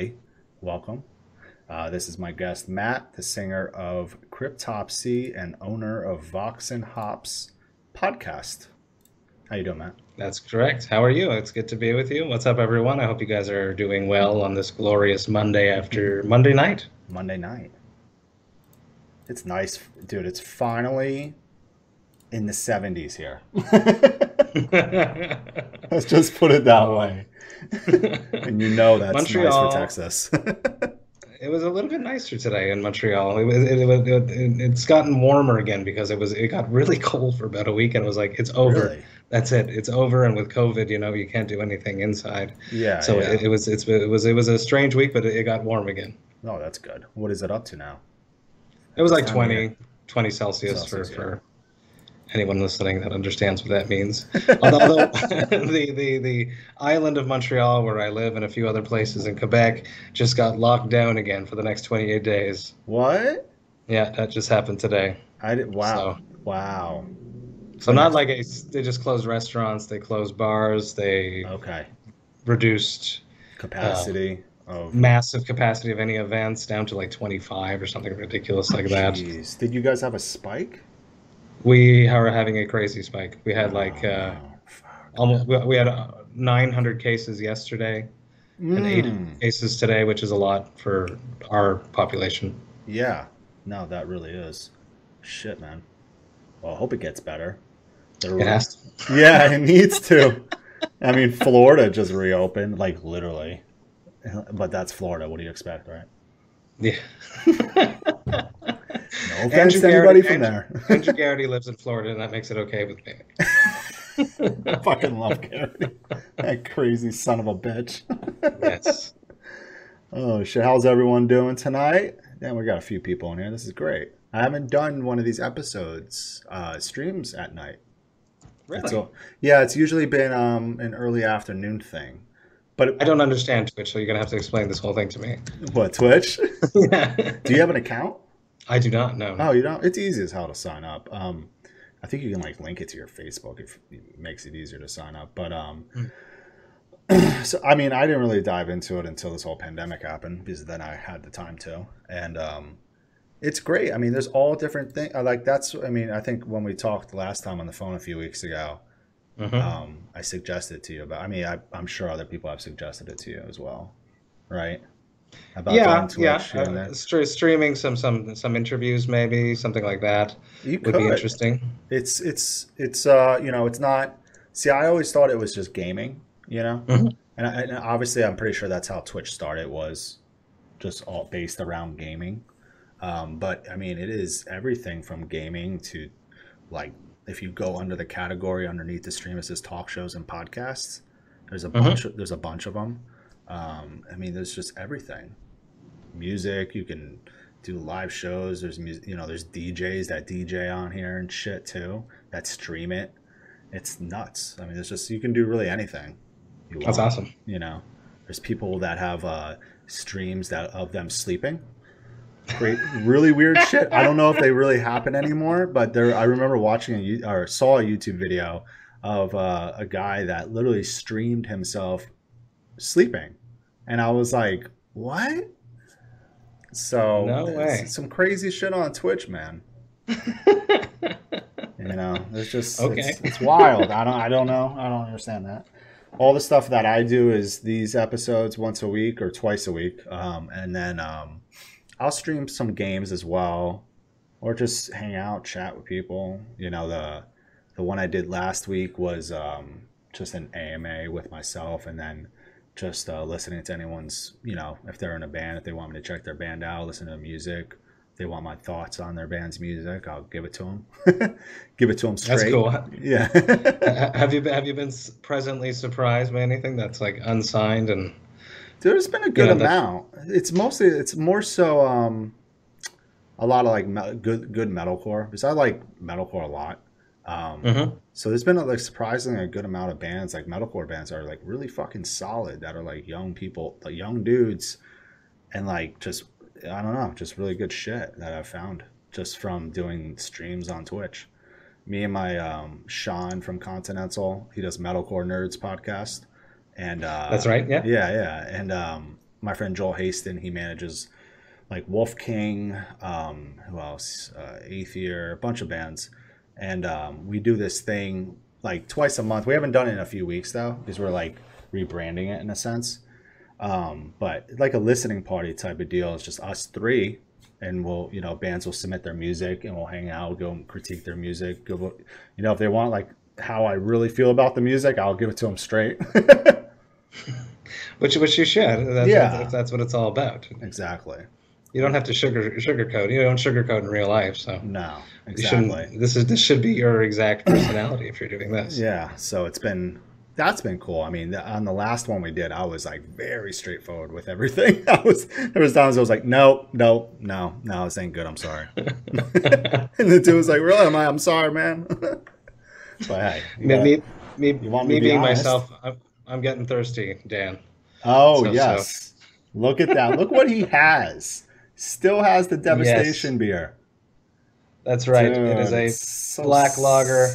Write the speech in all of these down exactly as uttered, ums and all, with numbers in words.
everybody. Welcome. Uh, this is my guest, Matt, the singer of Cryptopsy and owner of Vox and Hops podcast. How you doing, Matt? That's correct. How are you? It's good to be with you. What's up, everyone? I hope you guys are doing well on this glorious Monday after Monday night. Monday night. It's nice, dude. It's finally in the seventies here. Let's just put it that way. And you know that's Montreal. Nice for Texas. It was a little bit nicer today in Montreal. It, it, it, it, it, it's gotten warmer again because it was it got really cold for about a week, and it was like, it's over. Really? That's it. It's over. And with COVID, you know, you can't do anything inside. Yeah. So yeah. It, it was it's, it was it was a strange week, but it, it got warm again. Oh, that's good. What is it up to now? It was like twenty, twenty Celsius, Celsius for, yeah. for anyone listening that understands what that means. Although the, the, the island of Montreal, where I live, and a few other places in Quebec, just got locked down again for the next twenty-eight days. What? Yeah, that just happened today. I did, wow. So, wow. So not like a, they just closed restaurants, they closed bars, they okay. reduced capacity. Uh, Of. Massive capacity of any events down to like twenty-five or something ridiculous like that. Jeez. Did you guys have a spike? We are having a crazy spike. We had like oh, uh, almost we, we had uh, nine hundred cases yesterday mm. and eight hundred cases today, which is a lot for our population. Yeah, no, that really is. Shit, man. Well, I hope it gets better. They're it has to. Yeah, it needs to. I mean, Florida just reopened, like literally. But that's Florida. What do you expect, right? Yeah. No offense to anybody from Andrew, there. Andrew Garrity lives in Florida, and that makes it okay with me. I fucking love Garrity. That crazy son of a bitch. Yes. Oh, shit. How's everyone doing tonight? Damn, we got a few people in here. This is great. I haven't done one of these episodes, uh, streams at night. Really? It's all, yeah, it's usually been um, an early afternoon thing. But I don't understand Twitch, so you're going to have to explain this whole thing to me. What, Twitch? Yeah. Do you have an account? I do not, no. Oh, you don't? It's easy as hell to sign up. Um, I think you can, like, link it to your Facebook if it makes it easier to sign up. But, um, mm. so, I mean, I didn't really dive into it until this whole pandemic happened, because then I had the time to. And um, it's great. I mean, there's all different things. Like, that's, I mean, I think when we talked last time on the phone a few weeks ago, Mm-hmm. Um, I suggested it to you, but I mean, I, I'm sure other people have suggested it to you as well, right? About yeah, yeah. Uh, st streaming some some some interviews, maybe something like that you would could. be interesting. It's it's it's uh you know it's not. See, I always thought it was just gaming, you know, mm-hmm. and, I, and obviously I'm pretty sure that's how Twitch started, was just all based around gaming. Um, but I mean, it is everything from gaming to like. If you go under the category underneath the stream, it says talk shows and podcasts. There's a mm-hmm. bunch. Of, there's a bunch of them. Um, I mean, there's just everything. Music. You can do live shows. There's music. You know, there's D Js that D J on here and shit too. That stream it. It's nuts. I mean, there's just you can do really anything. You want. That's awesome. You know, there's people that have uh, streams that of them sleeping. Great, really weird shit. I don't know if they really happen anymore, but there. I remember watching a, or saw a YouTube video of uh, a guy that literally streamed himself sleeping, and I was like, "What?" So no way. Some crazy shit on Twitch, man. You know, it's just okay. It's, it's wild. I don't. I don't know. I don't understand that. All the stuff that I do is these episodes once a week or twice a week, um, and then. Um, I'll stream some games as well, or just hang out, chat with people. You know, the the one I did last week was um, just an A M A with myself, and then just uh, listening to anyone's, you know, if they're in a band, if they want me to check their band out, listen to the music. If they want my thoughts on their band's music, I'll give it to them. Give it to them straight. That's cool. Yeah. have you been, have you been presently surprised by anything that's like unsigned and? There's been a good yeah, amount. It's mostly, it's more so um, a lot of like me good good metalcore, because I like metalcore a lot. Um, mm-hmm. So there's been a, like surprisingly a good amount of bands, like metalcore bands, that are like really fucking solid, that are like young people, like young dudes, and like just I don't know, just really good shit that I've found just from doing streams on Twitch. Me and my um, Sean from Continental, he does Metalcore Nerds podcast. And uh, that's right. Yeah. Yeah. Yeah. And um, my friend Joel Haston, he manages like Wolf King, um, who else? Uh, Aether, a bunch of bands. And um, we do this thing like twice a month. We haven't done it in a few weeks though, because we're like rebranding it in a sense. Um, but like a listening party type of deal. It's just us three, and we'll, you know, bands will submit their music and we'll hang out, go and critique their music. Go, you know, if they want like how I really feel about the music, I'll give it to them straight. Which, which you should. That's, yeah. That's, that's what it's all about. Exactly. You don't have to sugar sugarcoat. You don't sugarcoat in real life, so no, exactly. This is this should be your exact personality if you're doing this. Yeah, so it's been that's been cool. I mean, on the last one we did, I was like very straightforward with everything. I was there was times I was like, no, no, no, no, this ain't good. I'm sorry. And the dude was like, really? I'm like, I'm sorry, man. But hey, you, me, gotta, me, you want me, me be being honest? Myself? I'm, I'm getting thirsty, Dan. Oh so, yes, so. Look at that! Look what he has. Still has the Devastation yes. beer. That's right. Dude, it is a so black lager.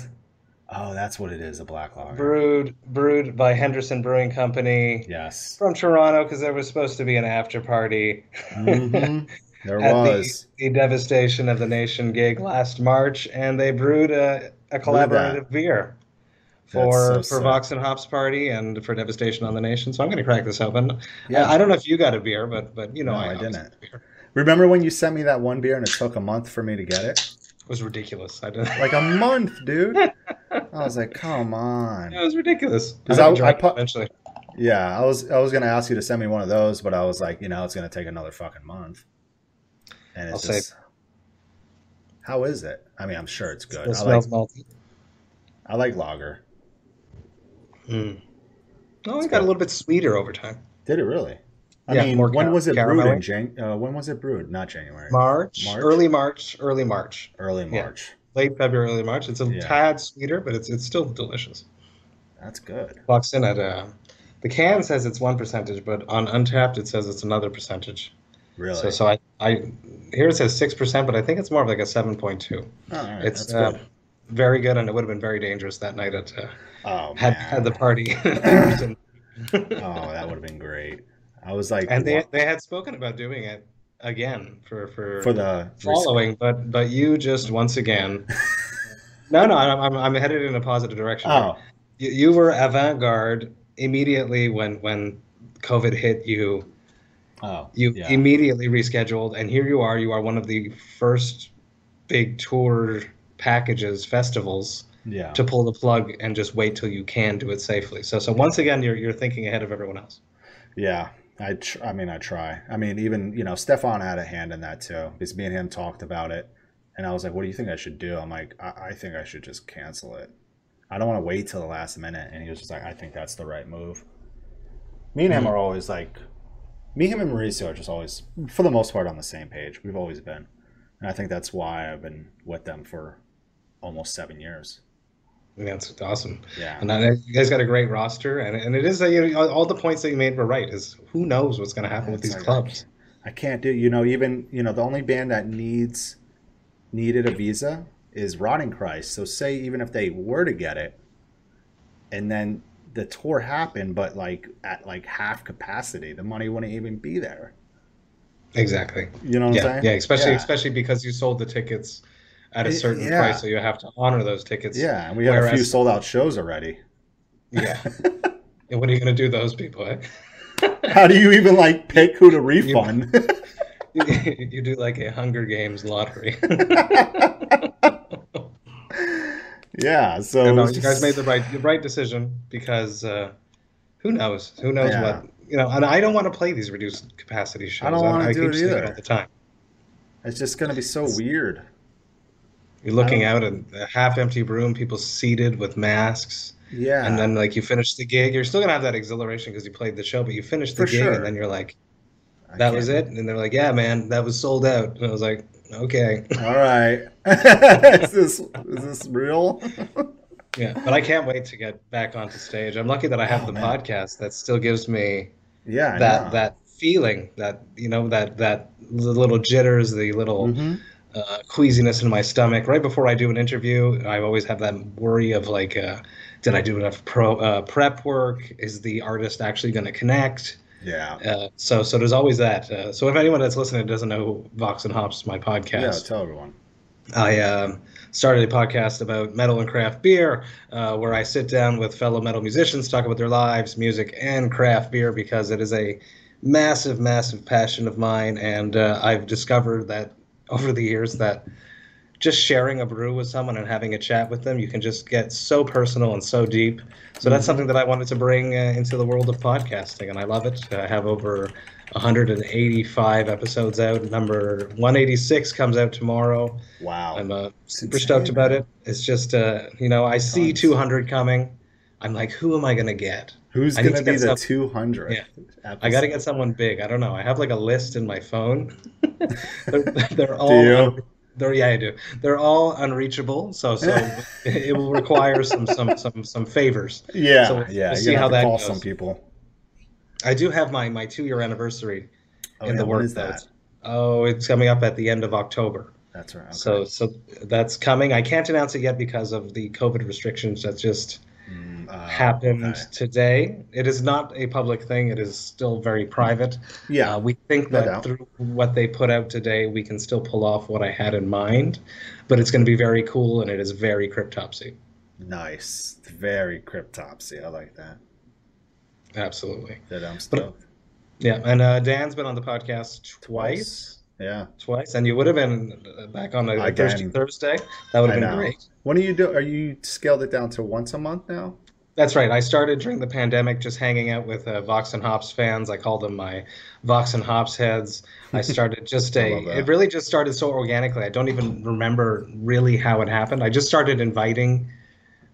Oh, that's what it is, a black lager. Brewed brewed by Henderson Brewing Company. Yes. From Toronto, because there was supposed to be an after party. Mm-hmm. There at was. The, the Devastation of the Nation gig last March, and they brewed a, a collaborative beer for, so for Vox and Hops party and for Devastation on the Nation. So I'm going to crack this open. Yeah. I, I don't know if you got a beer, but, but you know, no, I, I didn't. Beer. Remember when you sent me that one beer and it took a month for me to get it? It was ridiculous. I did like a month, dude. I was like, "Come on!" It was ridiculous. Because I, I, I put, eventually. Yeah, I was I was gonna ask you to send me one of those, but I was like, you know, it's gonna take another fucking month. And it's I'll just, say, how is it? I mean, I'm sure it's good. It smells malty. I like lager. Mm. Oh, it's it got good. A little bit sweeter over time. Did it really? I yeah, mean, when was it brewed in Jan uh, when was it brewed? Not January. March, March? Early March, early March. Early March. Yeah. Late February, early March. It's a yeah. tad sweeter, but it's it's still delicious. That's good. Locks in at uh, the can says it's one percentage, but on Untappd it says it's another percentage. Really? So so I, I here it says six percent, but I think it's more of like a seven point two. Oh, all right. It's uh, good. Very good, and it would have been very dangerous that night at uh, oh, had, had the party. Oh, that would have been great. I was like, and they, they had spoken about doing it again for for, for the following, but but you just once again, no no, I'm I'm headed in a positive direction. Oh, you, you were avant-garde immediately when when COVID hit you. Oh, you yeah. immediately rescheduled, and here you are. You are one of the first big tour packages festivals. Yeah. To pull the plug and just wait till you can do it safely. So so once again, you're you're thinking ahead of everyone else. Yeah. I, tr I mean, I try. I mean, even, you know, Stefan had a hand in that too, because me and him talked about it. And I was like, what do you think I should do? I'm like, I, I think I should just cancel it. I don't want to wait till the last minute. And he was just like, I think that's the right move. Me and him are always like, me, him, and Mauricio are just always, for the most part, on the same page. We've always been. And I think that's why I've been with them for almost seven years. That's awesome. Yeah, and I, you guys got a great roster, and and it is a, you know, all the points that you made were right. Is who knows what's going to happen with these clubs? I can't do you know even you know the only band that needs needed a visa is Rotting Christ. So say even if they were to get it, and then the tour happened, but like at like half capacity, the money wouldn't even be there. Exactly. You know what yeah, I'm saying? Yeah, especially yeah. especially because you sold the tickets at a certain yeah. price, so you have to honor those tickets. Yeah, and we have a few sold out shows already. Yeah. And what are you going to do those people, eh? How do you even like pick who to refund? You, you, you do like a Hunger Games lottery. Yeah, so no, no, you guys made the right the right decision, because uh who knows who knows yeah. what, you know, and I don't want to play these reduced capacity shows. I don't want to do it either at the time. It's just going to be so it's, weird. You're looking out at a half-empty room, people seated with masks. Yeah. And then, like, you finish the gig. You're still going to have that exhilaration because you played the show, but you finish the For gig, sure. and then you're like, that was it? And they're like, yeah, man, that was sold out. And I was like, okay. All right. Is this, is this real? Yeah, but I can't wait to get back onto stage. I'm lucky that I have oh, the man. podcast that still gives me yeah, that, that feeling, that, you know, that, that the little jitters, the little... Mm-hmm. Uh, queasiness in my stomach right before I do an interview. I always have that worry of like, uh, did I do enough pro, uh, prep work? Is the artist actually going to connect? Yeah. Uh, so so there's always that. Uh, so if anyone that's listening doesn't know Vox and Hops, my podcast. Yeah, tell everyone. I um, started a podcast about metal and craft beer, uh, where I sit down with fellow metal musicians, talk about their lives, music, and craft beer, because it is a massive, massive passion of mine. And uh, I've discovered that over the years that just sharing a brew with someone and having a chat with them, you can just get so personal and so deep. So that's something that I wanted to bring uh, into the world of podcasting, and I love it. I have over one hundred eighty-five episodes out. Number one eighty-six comes out tomorrow. Wow. I'm uh, super stoked about it. It's just, uh, you know, I see two hundred coming. I'm like, who am I going to get? Who's going to be the two hundredth? Yeah. I got to get someone big. I don't know. I have like a list in my phone. they're, they're all... Do you? They're, yeah, I do. They're all unreachable, so so it will require some some some some favors. Yeah, so we'll, yeah. We'll see how that goes. Some people. I do have my my two year anniversary oh, in yeah, the works. That? Oh, it's coming up at the end of October. That's right. Okay. So so that's coming. I can't announce it yet because of the COVID restrictions that just mm, uh, happened okay. today. It is not a public thing. It is still very private. Yeah, uh, we think no that doubt. Through what they put out today, we can still pull off what I had in mind. But it's going to be very cool, and it is very Cryptopsy. Nice, very Cryptopsy. I like that. Absolutely. That I'm stoked. But, yeah, and uh, Dan's been on the podcast twice. Yeah, twice, and you would have been back on a Thursday. Thursday. That would have been great. When are you do? Are you scaled it down to once a month now? That's right. I started during the pandemic, just hanging out with uh, Vox and Hops fans. I called them my Vox and Hops heads. I started just a. It really just started so organically. I don't even remember really how it happened. I just started inviting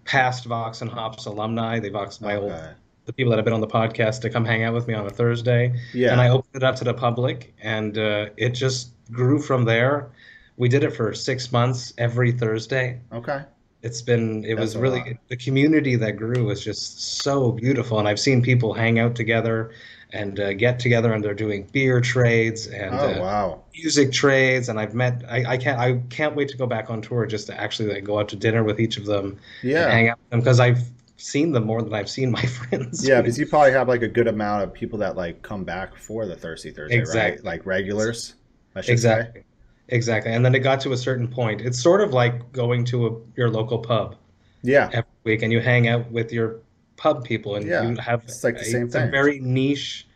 past Vox and Hops alumni. They Vox my okay. old. The people that have been on the podcast to come hang out with me on a Thursday. Yeah. And I opened it up to the public, and uh, it just grew from there. We did it for six months every Thursday. Okay. It's been, it That's was really, lot. The community that grew was just so beautiful. And I've seen people hang out together and uh, get together, and they're doing beer trades and oh, uh, wow. music trades. And I've met, I, I can't, I can't wait to go back on tour just to actually like, go out to dinner with each of them. Yeah. And hang out with them, because I've seen them more than I've seen my friends. Yeah, because you probably have like a good amount of people that like come back for the Thirsty Thursday, exactly. right? Like regulars, I should exactly. say. Exactly. And then it got to a certain point. It's sort of like going to a, your local pub. Yeah. Every week, and you hang out with your pub people, and yeah. you have it's like the same a, thing. A very niche,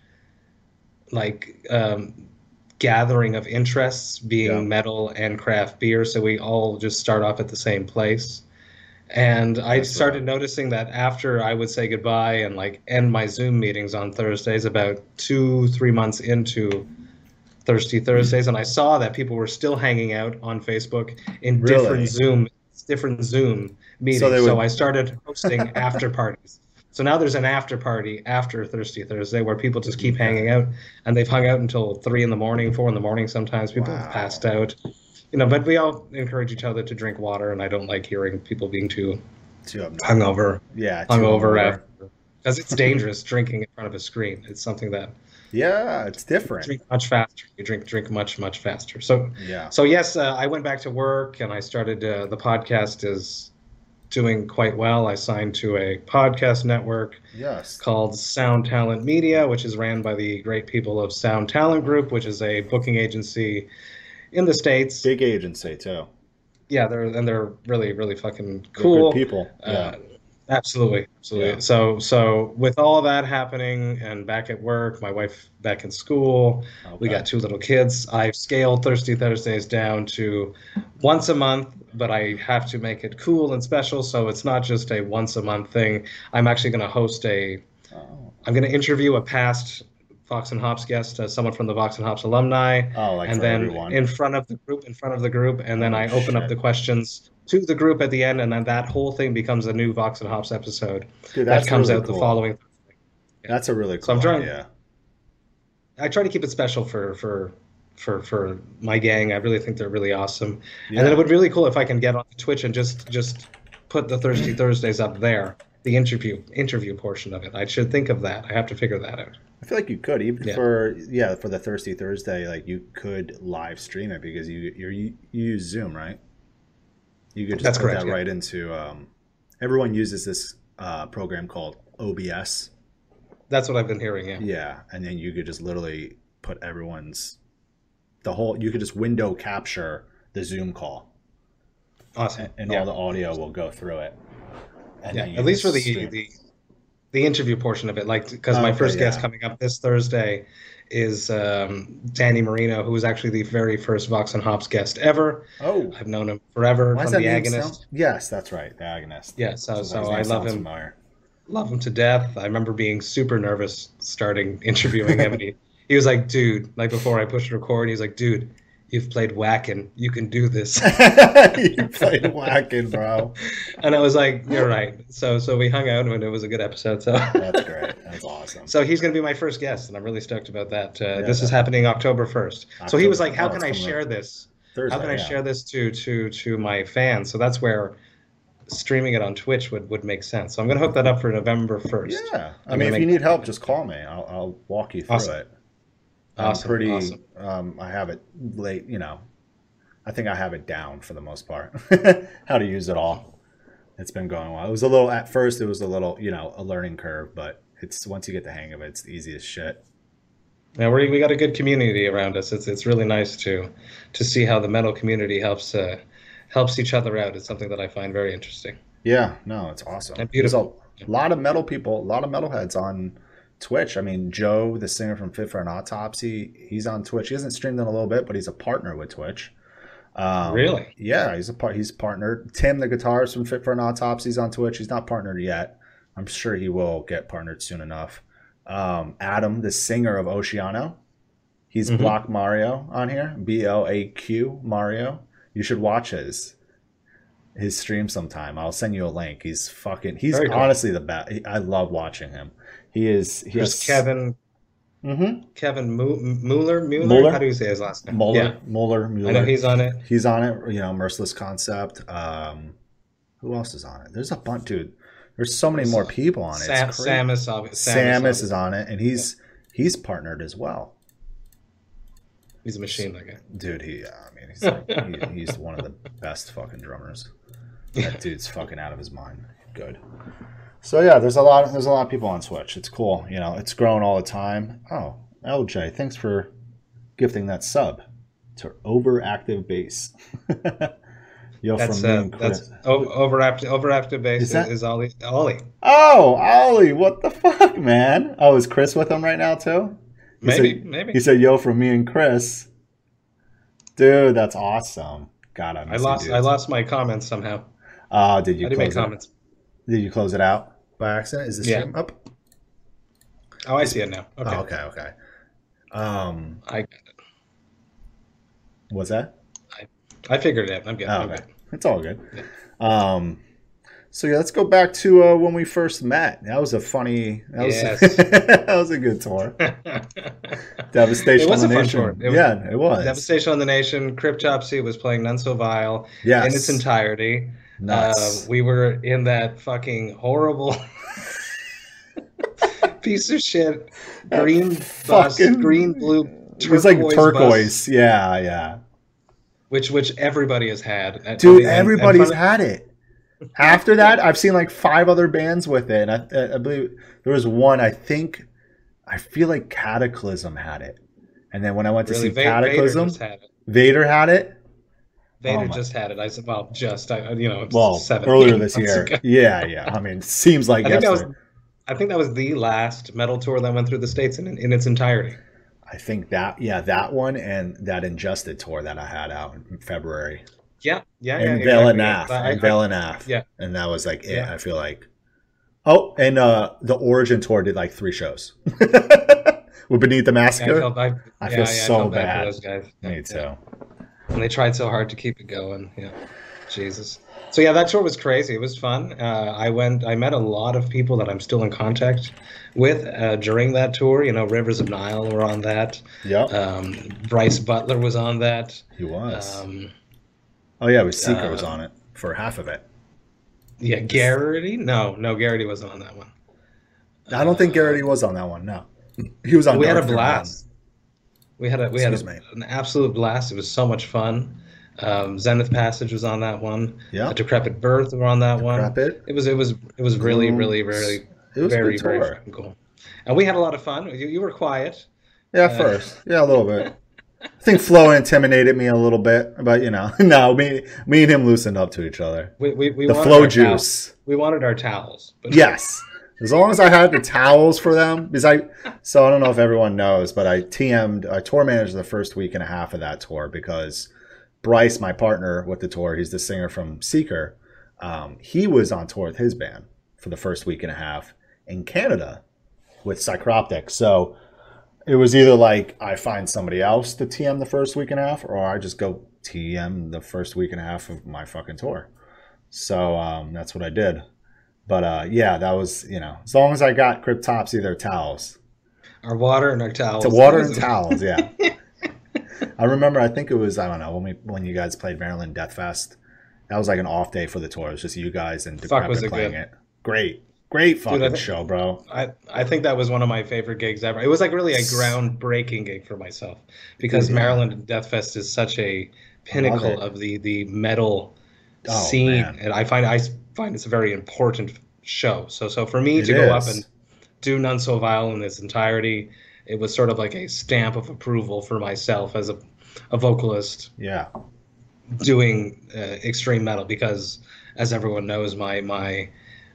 like um, gathering of interests, being yeah. metal and craft beer. So we all just start off at the same place. And I That's started right. noticing that after I would say goodbye and like end my Zoom meetings on Thursdays, about two, three months into Thirsty Thursdays, and I saw that people were still hanging out on Facebook in really? different Zoom, different Zoom meetings. So, would... so I started hosting after parties. So now there's an after party after Thirsty Thursday where people just keep hanging out, and they've hung out until three in the morning, four in the morning. Sometimes people wow. have passed out. You know, but we all encourage each other to drink water, and I don't like hearing people being too, too hungover. Yeah, too hungover after, because it's dangerous drinking in front of a screen. It's something that yeah, it's different. You drink much faster. You drink drink much much faster. So yeah. So yes, uh, I went back to work, and I started uh, the podcast is doing quite well. I signed to a podcast network. Yes. Called Sound Talent Media, which is ran by the great people of Sound Talent Group, which is a booking agency. In the States. Big agency, too. Yeah, they're and they're really, really fucking cool. They're good people. Uh, yeah. Absolutely. Absolutely. Yeah. So, so with all that happening and back at work, my wife back in school, okay. we got two little kids. I've scaled Thirsty Thursdays down to once a month, but I have to make it cool and special. So it's not just a once a month thing. I'm actually going to host a, oh. I'm going to interview a past Vox and Hops guest, uh, someone from the Vox and Hops alumni, oh, like and then everyone. in front of the group, in front of the group, and then oh, I open shit. up the questions to the group at the end, and then that whole thing becomes a new Vox and Hops episode. Dude, that comes really out cool. the following Thursday. Yeah. That's a really cool so I'm trying, idea. I try to keep it special for, for, for, for my gang. I really think they're really awesome. Yeah. And then it would be really cool if I can get on Twitch and just, just put the Thirsty Thursdays up there. The interview interview portion of it. I should think of that. I have to figure that out. I feel like you could even yeah. for yeah for the Thirsty Thursday, like you could live stream it because you you're, you use Zoom, right? You could just That's put correct, that yeah. right into. Um, everyone uses this uh, program called O B S. That's what I've been hearing. Yeah. Yeah, and then you could just literally put everyone's the whole. You could just window capture the Zoom call. Awesome. And, and yeah. all the audio will go through it. And yeah. At least for the, the the interview portion of it, like because oh, my okay, first yeah. guest coming up this Thursday is um, Danny Marino, who was actually the very first Vox and Hops guest ever. Oh, I've known him forever. Why from the Agonist. Sound? Yes, that's right, the Agonist. Yeah, so so, so I love him. Familiar. Love him to death. I remember being super nervous starting interviewing him. And he, he was like, dude, like before I pushed record, he was like, dude, you've played Wacken. You can do this. You played Wacken, bro. And I was like, you're right. So so we hung out and it was a good episode. So that's great. That's awesome. So he's going to be my first guest, and I'm really stoked about that. Uh, yeah, this is happening October first. October, so he was like, how can I share this? Thursday, how can I yeah. share this to to to my fans? So that's where streaming it on Twitch would, would make sense. So I'm going to hook that up for November first. Yeah. I I'm mean, if you need help, just call me. I'll, I'll walk you through awesome. it. I'm awesome, pretty, awesome. Um, I have it late, you know, I think I have it down for the most part, how to use it all. It's been going well. It was a little, at first it was a little, you know, a learning curve, but it's, once you get the hang of it, it's the easiest shit. Yeah, we we got a good community around us. It's, it's really nice to, to see how the metal community helps, uh, helps each other out. It's something that I find very interesting. Yeah, no, it's awesome. And beautiful. There's a lot of metal people, a lot of metalheads on Twitch. I mean, Joe, the singer from Fit for an Autopsy, he's on Twitch. He hasn't streamed in a little bit, but he's a partner with Twitch. Um, really? Yeah, he's a part. He's partnered. Tim, the guitarist from Fit for an Autopsy, is on Twitch. He's not partnered yet. I'm sure he will get partnered soon enough. Um, Adam, the singer of Oceano, he's mm-hmm. B O A Q Mario on here. B O A Q Mario. You should watch his his stream sometime. I'll send you a link. He's fucking. He's Very honestly cool. the best. I love watching him. He is. He There's has, Kevin. Mm-hmm. Kevin Mueller. Mueller. How do you say his last name? Mueller. Yeah. Mueller. Mueller. I know he's on it. He's on it. You know, Merciless Concept. Um, who else is on it? There's a bunch, dude. There's so many more people on it. Sam, Samus, obviously. Samus, Samus is on it, and he's yeah. he's partnered as well. He's a machine, that guy. Dude, he. Uh, I mean, he's like, he, he's one of the best fucking drummers. That dude's fucking out of his mind. Good. So yeah, there's a lot of there's a lot of people on Twitch. It's cool, you know. It's growing all the time. Oh, L J, thanks for gifting that sub to Overactive Bass. Yo, that's, from uh, me and Chris. That's Overactive Overactive Bass is, that... is Ollie. Ollie. Oh, Ollie! What the fuck, man? Oh, is Chris with him right now too? He maybe, said, maybe. He said, "Yo, from me and Chris." Dude, that's awesome. God, I lost I lost my comments somehow. Ah, uh, did you? I didn't make comments. Did you close it out? By accident? Is the stream yeah. up? Oh, I see it now. Okay, oh, okay, okay. Um, I got it. What's that? I, I figured it out. I'm good. Oh, okay. I'm good. It's all good. Yeah. Um, so yeah, let's go back to uh, when we first met. That was a funny. That was yes. a, that was a good tour. Devastation of the Nation. It was, yeah, it was. Devastation of the Nation. Cryptopsy was playing None So Vile yes. in its entirety. Nuts. Uh, we were in that fucking horrible piece of shit green bus, fucking, green blue turquoise. It was like turquoise, bus, yeah, yeah. Which which everybody has had, dude. And, everybody's and had it. After that, I've seen like five other bands with it. And I, I believe there was one. I think I feel like Cataclysm had it, and then when I went to really, see Vader, Cataclysm, Vader had it. Vader had it. Vader oh just had it. I said, well, just, I, you know, well, seven earlier this year. Ago. Yeah, yeah. I mean, seems like I think, that was, I think that was the last metal tour that went through the States in, in its entirety. I think that, yeah, that one and that Ingested tour that I had out in February. Yeah, yeah, yeah. And Velanath. And Velanath. Yeah. And that was like it, yeah. I feel like. Oh, and uh, the Origin tour did like three shows. With Beneath the Massacre. Yeah, I, I feel yeah, so I bad. bad for those guys. Yeah, me too. Yeah. And they tried so hard to keep it going. Yeah, Jesus. So yeah, that tour was crazy. It was fun. Uh, I went. I met a lot of people that I'm still in contact with uh, during that tour. You know, Rivers of Nile were on that. Yeah. Um, Bryce Butler was on that. He was. Um, oh yeah, it was Seeker uh, was on it for half of it. Yeah, Garrity. No, no, Garrity wasn't on that one. I don't uh, think Garrity was on that one. No, he was on. We North had a blast. One. We had a we Excuse had a, an absolute blast. It was so much fun. Um, Zenith Passage was on that one. Yeah. A Decrepit Birth were on that Decrepit. one. It was it was it was really really really it was very very cool. And we had a lot of fun. You, you were quiet. Yeah, uh, first. Yeah, a little bit. I think Flo intimidated me a little bit, but you know, no, me, me and him loosened up to each other. We, we, we the Flo juice. Towels. We wanted our towels. But yes, as long as I had the towels for them, because I. So I don't know if everyone knows, but I T M'd, I tour managed the first week and a half of that tour because Bryce, my partner with the tour, he's the singer from Seeker. Um, he was on tour with his band for the first week and a half in Canada with Psychroptic. So. It was either like I find somebody else to T M the first week and a half, or I just go T M the first week and a half of my fucking tour. So um, that's what I did. But uh, yeah, that was, you know, as long as I got Cryptopsy their towels. Our water and our towels. To water and towels, yeah. I remember, I think it was, I don't know, when we when you guys played Maryland Deathfest, that was like an off day for the tour. It was just you guys and Decrepit playing it. Great. Great fucking Dude, I th- show, bro. I, I think that was one of my favorite gigs ever. It was like really a groundbreaking gig for myself because yeah. Maryland Deathfest is such a pinnacle of the, the metal oh, scene. Man. And I find I find it's a very important show. So so for me it to is. go up and do None So Vile in its entirety, it was sort of like a stamp of approval for myself as a, a vocalist yeah. doing uh, extreme metal because, as everyone knows, my my...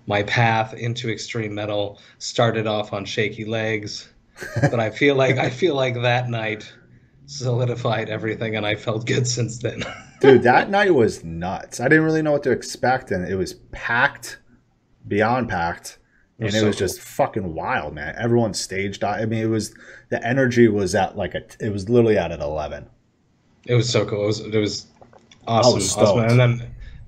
My path into extreme metal started off on shaky legs, but I feel like I feel like that night solidified everything, and I felt good since then. Dude, that night was nuts. I didn't really know what to expect, and it was packed, beyond packed, and it was, it so was cool. just fucking wild, man. Everyone staged. I mean, it was the energy was at like a. It was literally out at eleven. It was so cool. It was it was awesome. I was stoked. Awesome. And then.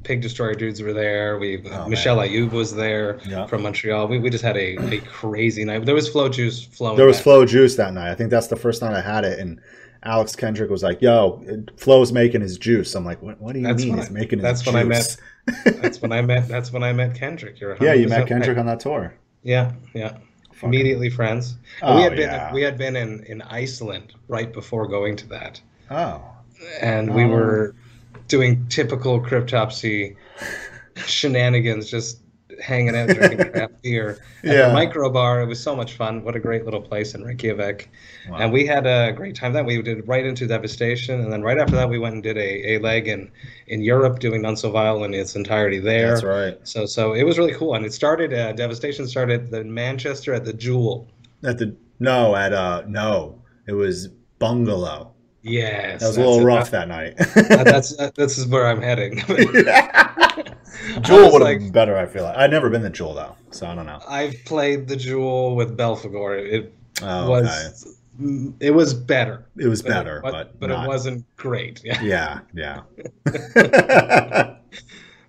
Pig Destroyer dudes were there. We oh, Michelle man. Ayoub was there yeah. from Montreal. We we just had a, a crazy night. There was Flo Juice flowing. There was Flo night. Juice that night. I think that's the first night I had it. And Alex Kendrick was like, "Yo, Flo's making his juice." I'm like, "What? What do you that's mean he's I, making his that's juice?" When I met, that's when I met. That's when I met Kendrick. You're yeah, you met Kendrick right. on that tour. Yeah, yeah. Fuck. Immediately friends. Oh, we had yeah. been we had been in, in Iceland right before going to that. Oh. And oh. we were. Doing typical Cryptopsy shenanigans, just hanging out, drinking craft beer at yeah. the micro bar. It was so much fun. What a great little place in Reykjavik. Wow. And we had a great time. That we did right into Devastation, and then right after that we went and did a, a leg in, in Europe doing None So Vile in its entirety there. That's right. So so it was really cool. And it started, uh, Devastation started in Manchester at the Jewel. At the, no, at, uh, no, it was Bungalow. Yes, that was a little rough that, that night. that, that's that, this is where I'm heading. Jewel would have like, been better. I feel like I've never been to Jewel though, so I don't know. I've played the Jewel with Belphegor. It oh, was okay. it was better. It was but better, it, but but not... it wasn't great. Yeah, yeah. yeah.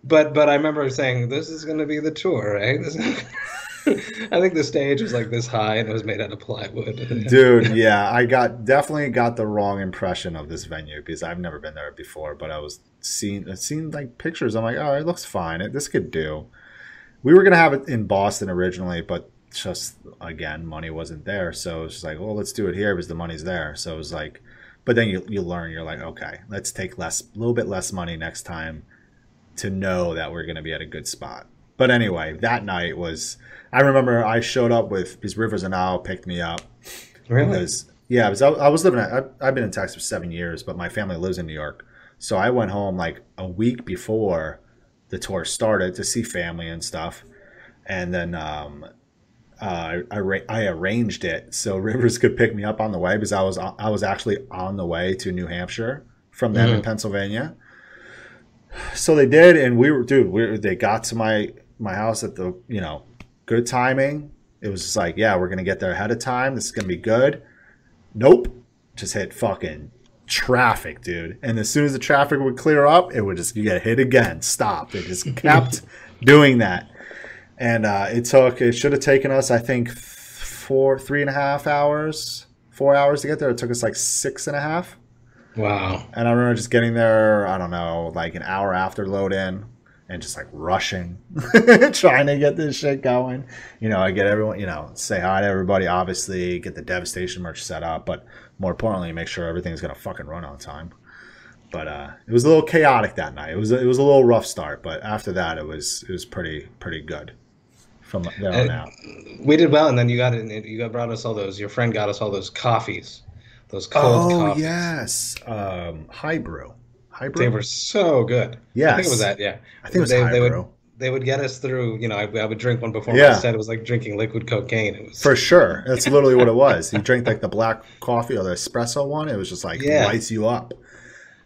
but but I remember saying, "This is going to be the tour, right?" This is... I think the stage was like this high and it was made out of plywood. Dude, yeah, I got definitely got the wrong impression of this venue because I've never been there before, but I was seeing it seemed like pictures. I'm like, oh, it looks fine. It, this could do. We were going to have it in Boston originally, but just, again, money wasn't there. So it's just like, well, let's do it here because the money's there. So it was like, but then you, you learn, you're like, okay, let's take less, a little bit less money next time to know that we're going to be at a good spot. But anyway, that night was, I remember I showed up with, because Rivers of Nile picked me up. Really? Because, yeah, because I, I was living, I, I've been in Texas for seven years, but my family lives in New York. So I went home like a week before the tour started to see family and stuff. And then um, uh, I, I, I arranged it so Rivers could pick me up on the way because I was, I was actually on the way to New Hampshire from them mm-hmm. in Pennsylvania. So they did, and we were, dude, we, they got to my... my house at the, you know, good timing. It was just like, yeah, we're going to get there ahead of time. This is going to be good. Nope. Just hit fucking traffic, dude. And as soon as the traffic would clear up, it would just, you get hit again. Stop. It just kept doing that. And uh, it took, it should have taken us, I think, four, three and a half hours, four hours to get there. It took us like six and a half. Wow. And I remember just getting there, I don't know, like an hour after load in. And just like rushing, trying to get this shit going. You know, I get everyone, you know, say hi to everybody, obviously, get the Devastation merch set up, but more importantly, make sure everything's going to fucking run on time. But uh, it was a little chaotic that night. It was, it was a little rough start, but after that, it was, it was pretty, pretty good. from there on uh, out. We did well, and then you got it. You got brought us all those. Your friend got us all those coffees, those cold oh, coffees. Oh yes, um, highbrew. Highbrew. They were so good. Yeah, I think it was that. Yeah, I think it was they, highbrew. They would, they would get us through. You know, I, I would drink one before yeah. I said it was like drinking liquid cocaine. It was for sure. That's literally what it was. You drink like the black coffee or the espresso one. It was just like yeah. lights you up.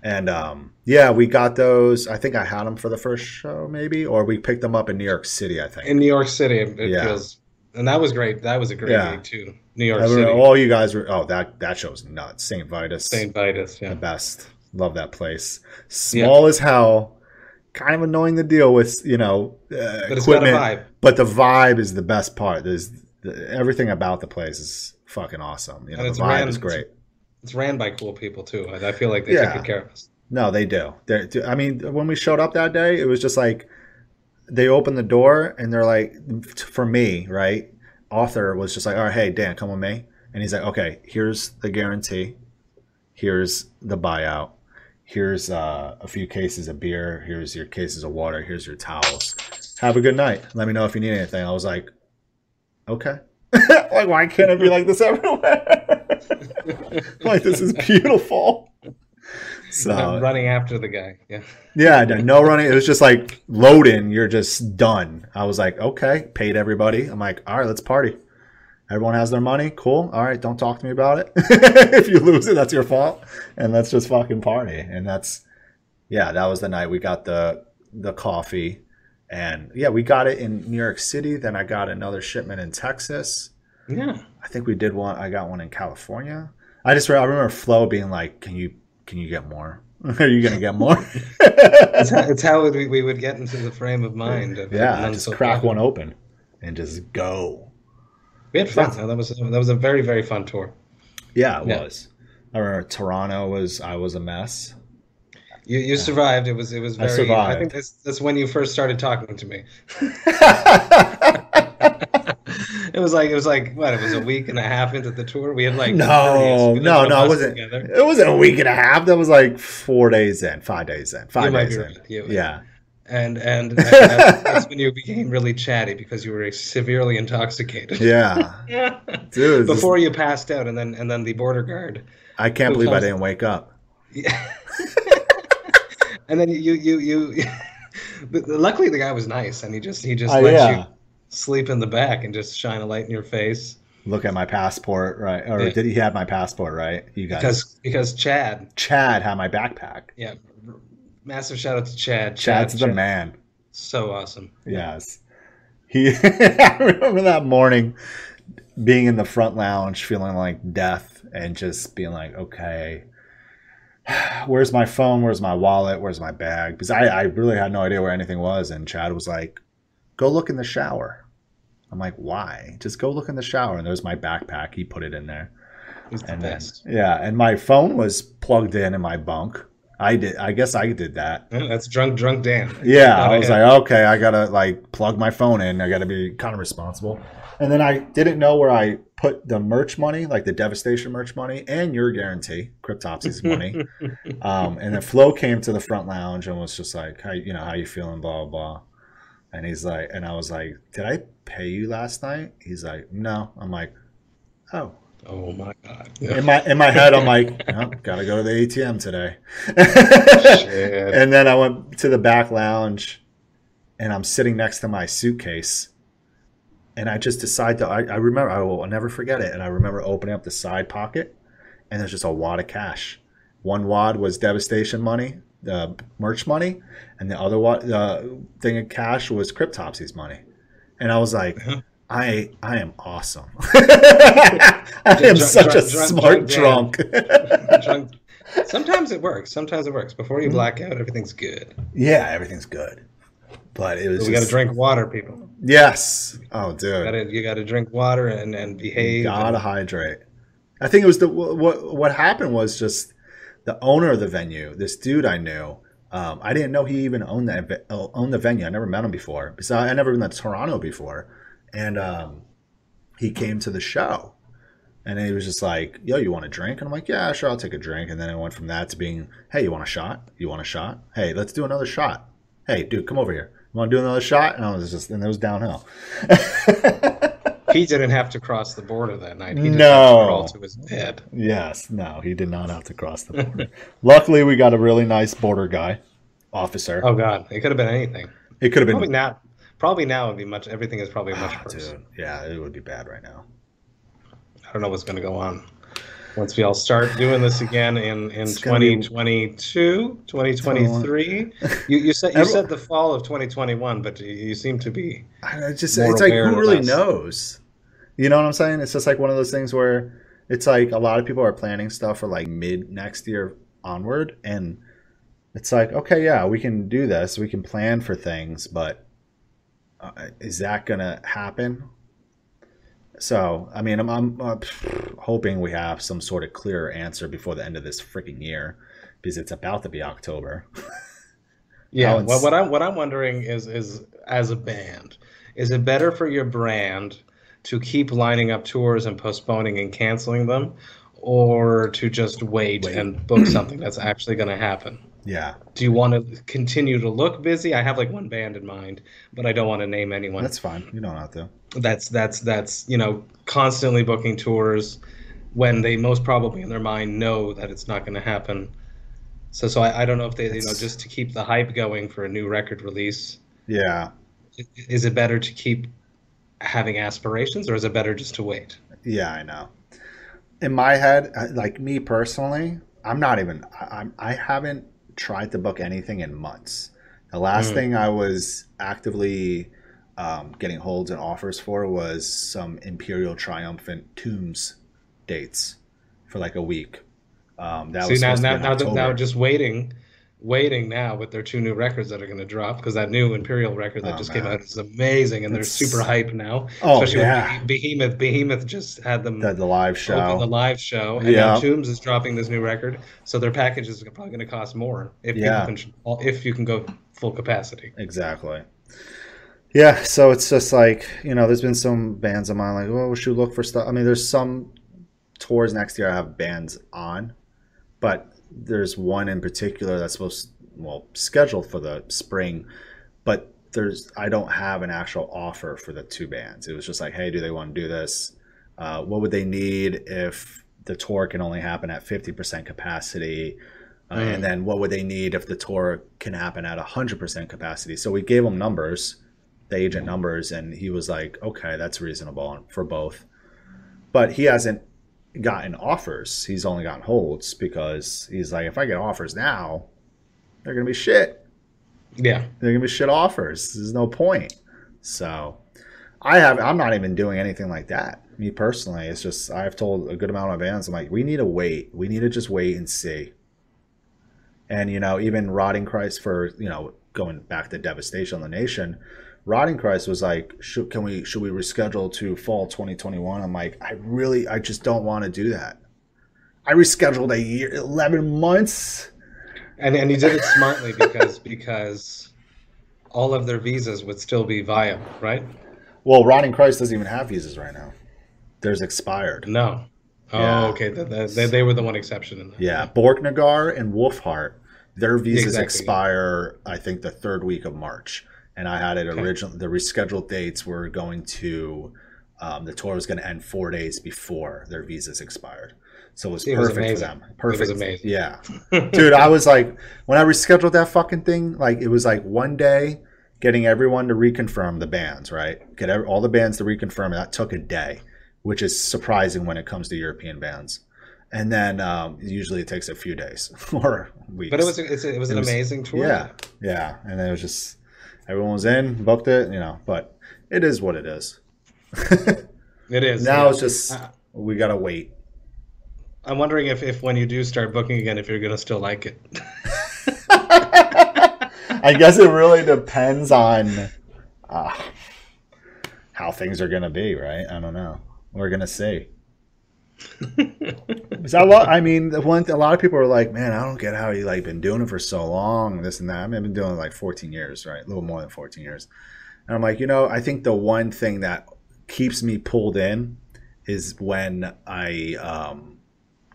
And um, yeah, we got those. I think I had them for the first show, maybe, or we picked them up in New York City. I think in New York City, it yeah. feels, and that was great. That was a great yeah. gig too. New York I City. All you guys were. Oh, that that show's nuts. Saint Vitus. Saint Vitus. Yeah, the best. Love that place. Small yeah. as hell. Kind of annoying to deal with, you know, uh, but equipment. Got a vibe. But the vibe is the best part. There's the, everything about the place is fucking awesome. You know, the vibe random. is great. It's ran by cool people too. I feel like they yeah. take good care of us. No, they do. They're, I mean, when we showed up that day, it was just like they opened the door and they're like, for me, right? Author was just like, "All right, hey Dan, come with me." And he's like, "Okay, here's the guarantee. Here's the buyout. Here's uh, a few cases of beer. Here's your cases of water. Here's your towels. Have a good night. Let me know if you need anything." I was like, "Okay." Like, why can't it be like this everywhere? Like, this is beautiful. So I'm running after the guy. Yeah. Yeah, no, no running. It was just like load in, you're just done. I was like, okay, paid everybody. I'm like, all right, let's party. Everyone has their money. Cool. All right, don't talk to me about it. If you lose it, that's your fault. And let's just fucking party. And that's yeah, that was the night we got the the coffee. And yeah, we got it in New York City. Then I got another shipment in Texas. Yeah, I think we did one. I got one in California. I just I remember Flo being like, "Can you can you get more? Are you gonna get more?" It's how, it's how we, we would get into the frame of mind. Of yeah, like, just so crack fun. one open and just go. We had fun. Yeah. That was that was a very very fun tour. Yeah, it yeah. was. I remember Toronto was I was a mess. You you yeah. survived. It was it was very. I survived. I think that's that's when you first started talking to me. It was like it was like what it was a week and a half into the tour. We had like no no no it wasn't together. It wasn't a week and a half. That was like four days in, five days in, five you days in. Right. Yeah, yeah, and and, and that's, that's when you became really chatty because you were severely intoxicated. Yeah, yeah. Dude, before just... you passed out, and then and then the border guard. I can't believe comes... I didn't wake up. Yeah. And then you you you. But luckily, the guy was nice, and he just he just oh, let yeah. you. Sleep in the back and just shine a light in your face. Look at my passport, right? Or yeah. did he have my passport, right? You guys, because because Chad, Chad had my backpack. Yeah, massive shout out to Chad. Chad's Chad, the Chad. man. So awesome. Yes, he. I remember that morning being in the front lounge, feeling like death, and just being like, okay. Where's my phone? Where's my wallet? Where's my bag? Because I, I really had no idea where anything was, and Chad was like, "Go look in the shower." I'm like, why? Just go look in the shower. And there's my backpack. He put it in there. He's the best. Yeah. And my phone was plugged in in my bunk. I did. I guess I did that. Yeah, that's drunk, drunk Dan. Yeah. I was like, okay, I got to like plug my phone in. I got to be kind of responsible. And then I didn't know where I put the merch money, like the Devastation merch money and your guarantee, Cryptopsy's money. um, and then Flo came to the front lounge and was just like, "How you know, how you feeling, blah, blah, blah." And he's like, and I was like, "Did I pay you last night?" He's like, "No." I'm like, "Oh, oh my god!" In my in my head, I'm like, "Oh, gotta go to the A T M today." Shit. And then I went to the back lounge, and I'm sitting next to my suitcase, and I just decide to. I, I remember, I will never forget it. And I remember opening up the side pocket, and there's just a wad of cash. One wad was Devastation money. The merch money, and the other one, the thing in cash was Cryptopsy's money, and I was like, "I, I am awesome. I am drunk, such drunk, a drunk, smart drunk." drunk. drunk. Sometimes it works. Sometimes it works. Before you black out, everything's good. Yeah, everything's good. But it was. So we got to drink water, people. Yes. Oh, dude. You got to drink water and and behave. Gotta and... hydrate. I think it was the what what happened was just. The owner of the venue, this dude I knew, um, I didn't know he even owned the, owned the venue. I never met him before. Because I had never been to Toronto before. And um, he came to the show. And he was just like, "Yo, you want a drink?" And I'm like, "Yeah, sure, I'll take a drink." And then it went from that to being, "Hey, you want a shot? You want a shot? Hey, let's do another shot. Hey, dude, come over here. want to do another shot? And I was just, and it was downhill. He didn't have to cross the border that night. He didn't no. have to crawl to his bed. Yes, no, he did not have to cross the border. Luckily, we got a really nice border guy, officer. Oh God, it could have been anything. It could have been probably not. Probably now would be much. Everything is probably much ah, worse. Dude. Yeah, it would be bad right now. I don't know what's going to go on once we all start doing this again in, in twenty twenty-two, twenty twenty-three. You, you said you said the fall of twenty twenty-one, but you, you seem to be. I just more it's like who really knows? You know what I'm saying? It's just like one of those things where it's like a lot of people are planning stuff for like mid next year onward, and it's like okay, yeah, we can do this, we can plan for things, but uh, is that gonna happen? So, I mean, I'm, I'm uh, hoping we have some sort of clearer answer before the end of this freaking year, because it's about to be October. Yeah. Well, what I'm what I'm wondering is is as a band, is it better for your brand to keep lining up tours and postponing and canceling them, or to just wait, wait. and book something that's actually going to happen? Yeah. Do you want to continue to look busy? I have like one band in mind, but I don't want to name anyone. That's fine. You don't have to. That's that's that's you know constantly booking tours when they most probably in their mind know that it's not going to happen. So so I, I don't know if they it's, you know just to keep the hype going for a new record release. Yeah. Is it better to keep having aspirations, or is it better just to wait? Yeah, I know. In my head, like me personally, I'm not even. I'm I haven't. tried to book anything in months. The last mm. thing I was actively um, getting holds and offers for was some Imperial Triumphant Tombs dates for like a week. Um, that See, was now, now, now, th now just waiting, waiting now with their two new records that are going to drop, because that new Imperial record that oh, just man. came out is amazing, and it's... they're super hype now. Oh, especially yeah. With Behemoth. Behemoth just had them the, the live show. The live show. And yeah. now Tombs is dropping this new record, so their package is probably going to cost more if yeah. you can, if you can go full capacity. Exactly. Yeah, so it's just like, you know, there's been some bands of mine like, well, we should look for stuff. I mean, there's some tours next year I have bands on, but there's one in particular that's supposed well scheduled for the spring, but there's I don't have an actual offer for the two bands. It was just like, hey, do they want to do this? Uh, what would they need if the tour can only happen at fifty percent capacity? Uh, mm. And then what would they need if the tour can happen at one hundred percent capacity? So we gave them numbers, the agent numbers, and he was like, okay, that's reasonable for both. But he hasn't gotten offers. He's only gotten holds, because he's like, if I get offers now, they're gonna be shit. Yeah, they're gonna be shit offers. There's no point. So I have I'm not even doing anything like that, me personally. It's just I've told a good amount of my bands, I'm like, we need to wait, we need to just wait and see. And you know, even Rotting Christ, for you know going back to Devastation of the Nation, Rotting Christ was like, should, can we, should we reschedule to fall twenty twenty-one? I'm like, I really, I just don't want to do that. I rescheduled a year, eleven months. And and he did it smartly, because because all of their visas would still be viable, right? Well, Rotting Christ doesn't even have visas right now. Theirs expired. No. Oh, yeah. Okay. The, the, they, they were the one exception in that. Yeah. Borknagar and Wolfheart, their visas exactly. expire, I think, the third week of March. And I had it okay. originally, the rescheduled dates were going to, um, the tour was going to end four days before their visas expired. So it was it perfect was for them. Perfect. It was amazing. Yeah. Dude, I was like, when I rescheduled that fucking thing, like it was like one day getting everyone to reconfirm the bands, right? Get every, all the bands to reconfirm. And that took a day, which is surprising when it comes to European bands. And then um, usually it takes a few days or weeks. But it was, it's, it was an it was, amazing tour. Yeah. Yeah. And it was just... Everyone was in, booked it, you know, but it is what it is. It is. Now yeah. it's just, uh, we got to wait. I'm wondering if, if when you do start booking again, if you're going to still like it. I guess it really depends on uh, how things are going to be, right? I don't know. We're going to see. So, I mean, the one, a lot of people are like, man, I don't get how you like been doing it for so long, this and that. I mean, I've been doing it like fourteen years, right? A little more than fourteen years. And I'm like, you know, I think the one thing that keeps me pulled in is when I um,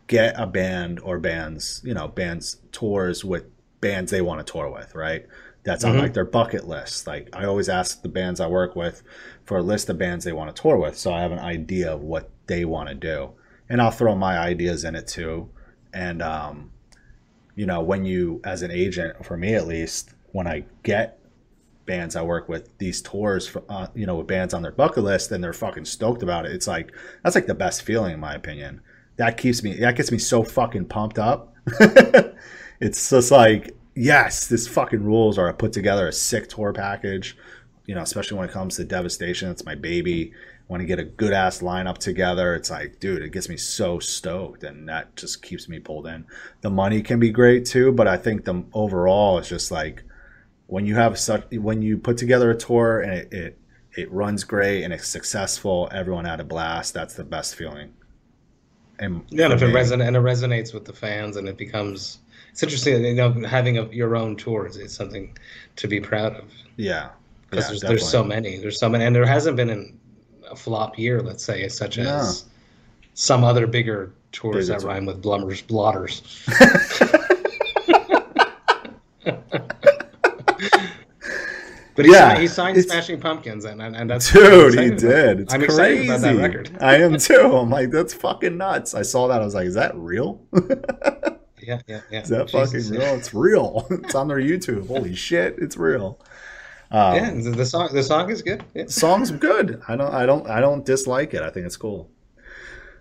get a band or bands, you know, bands tours with bands they want to tour with, right? That's mm-hmm. on like their bucket list. Like I always ask the bands I work with for a list of bands they want to tour with, so I have an idea of what they want to do, and I'll throw my ideas in it too. And um, you know, when you, as an agent, for me at least, when I get bands I work with these tours, for, uh, you know, with bands on their bucket list, and they're fucking stoked about it, it's like that's like the best feeling in my opinion. That keeps me, that gets me so fucking pumped up. It's just like, yes, this fucking rules, or I put together a sick tour package, you know, especially when it comes to Devastation. It's my baby. When I get a good ass lineup together, it's like, dude, it gets me so stoked, and that just keeps me pulled in. The money can be great too, but I think the overall it's just like when you have such, when you put together a tour and it, it, it runs great and it's successful, everyone had a blast, that's the best feeling. And yeah, and if it reson- and it resonates with the fans, and it becomes, it's interesting, you know, having a, your own tour is, is something to be proud of. Yeah, because yeah, there's, there's so many, there's so many, and there hasn't been an, a flop year, let's say, such no. as some other bigger tours Dude, that rhyme right. with Blummer's Blotters. But he, yeah, signed, he signed it's... Smashing Pumpkins, and and that's dude, he did. It's I'm crazy. Excited about that record. I am too. I'm like, that's fucking nuts. I saw that. I was like, is that real? yeah, yeah, yeah. Is that Jesus, fucking real? Yeah. It's real. It's on their YouTube. Holy shit, it's real. Um, yeah, the, the song, the song is good. Yeah. The song's good. I don't, I don't, I don't dislike it. I think it's cool.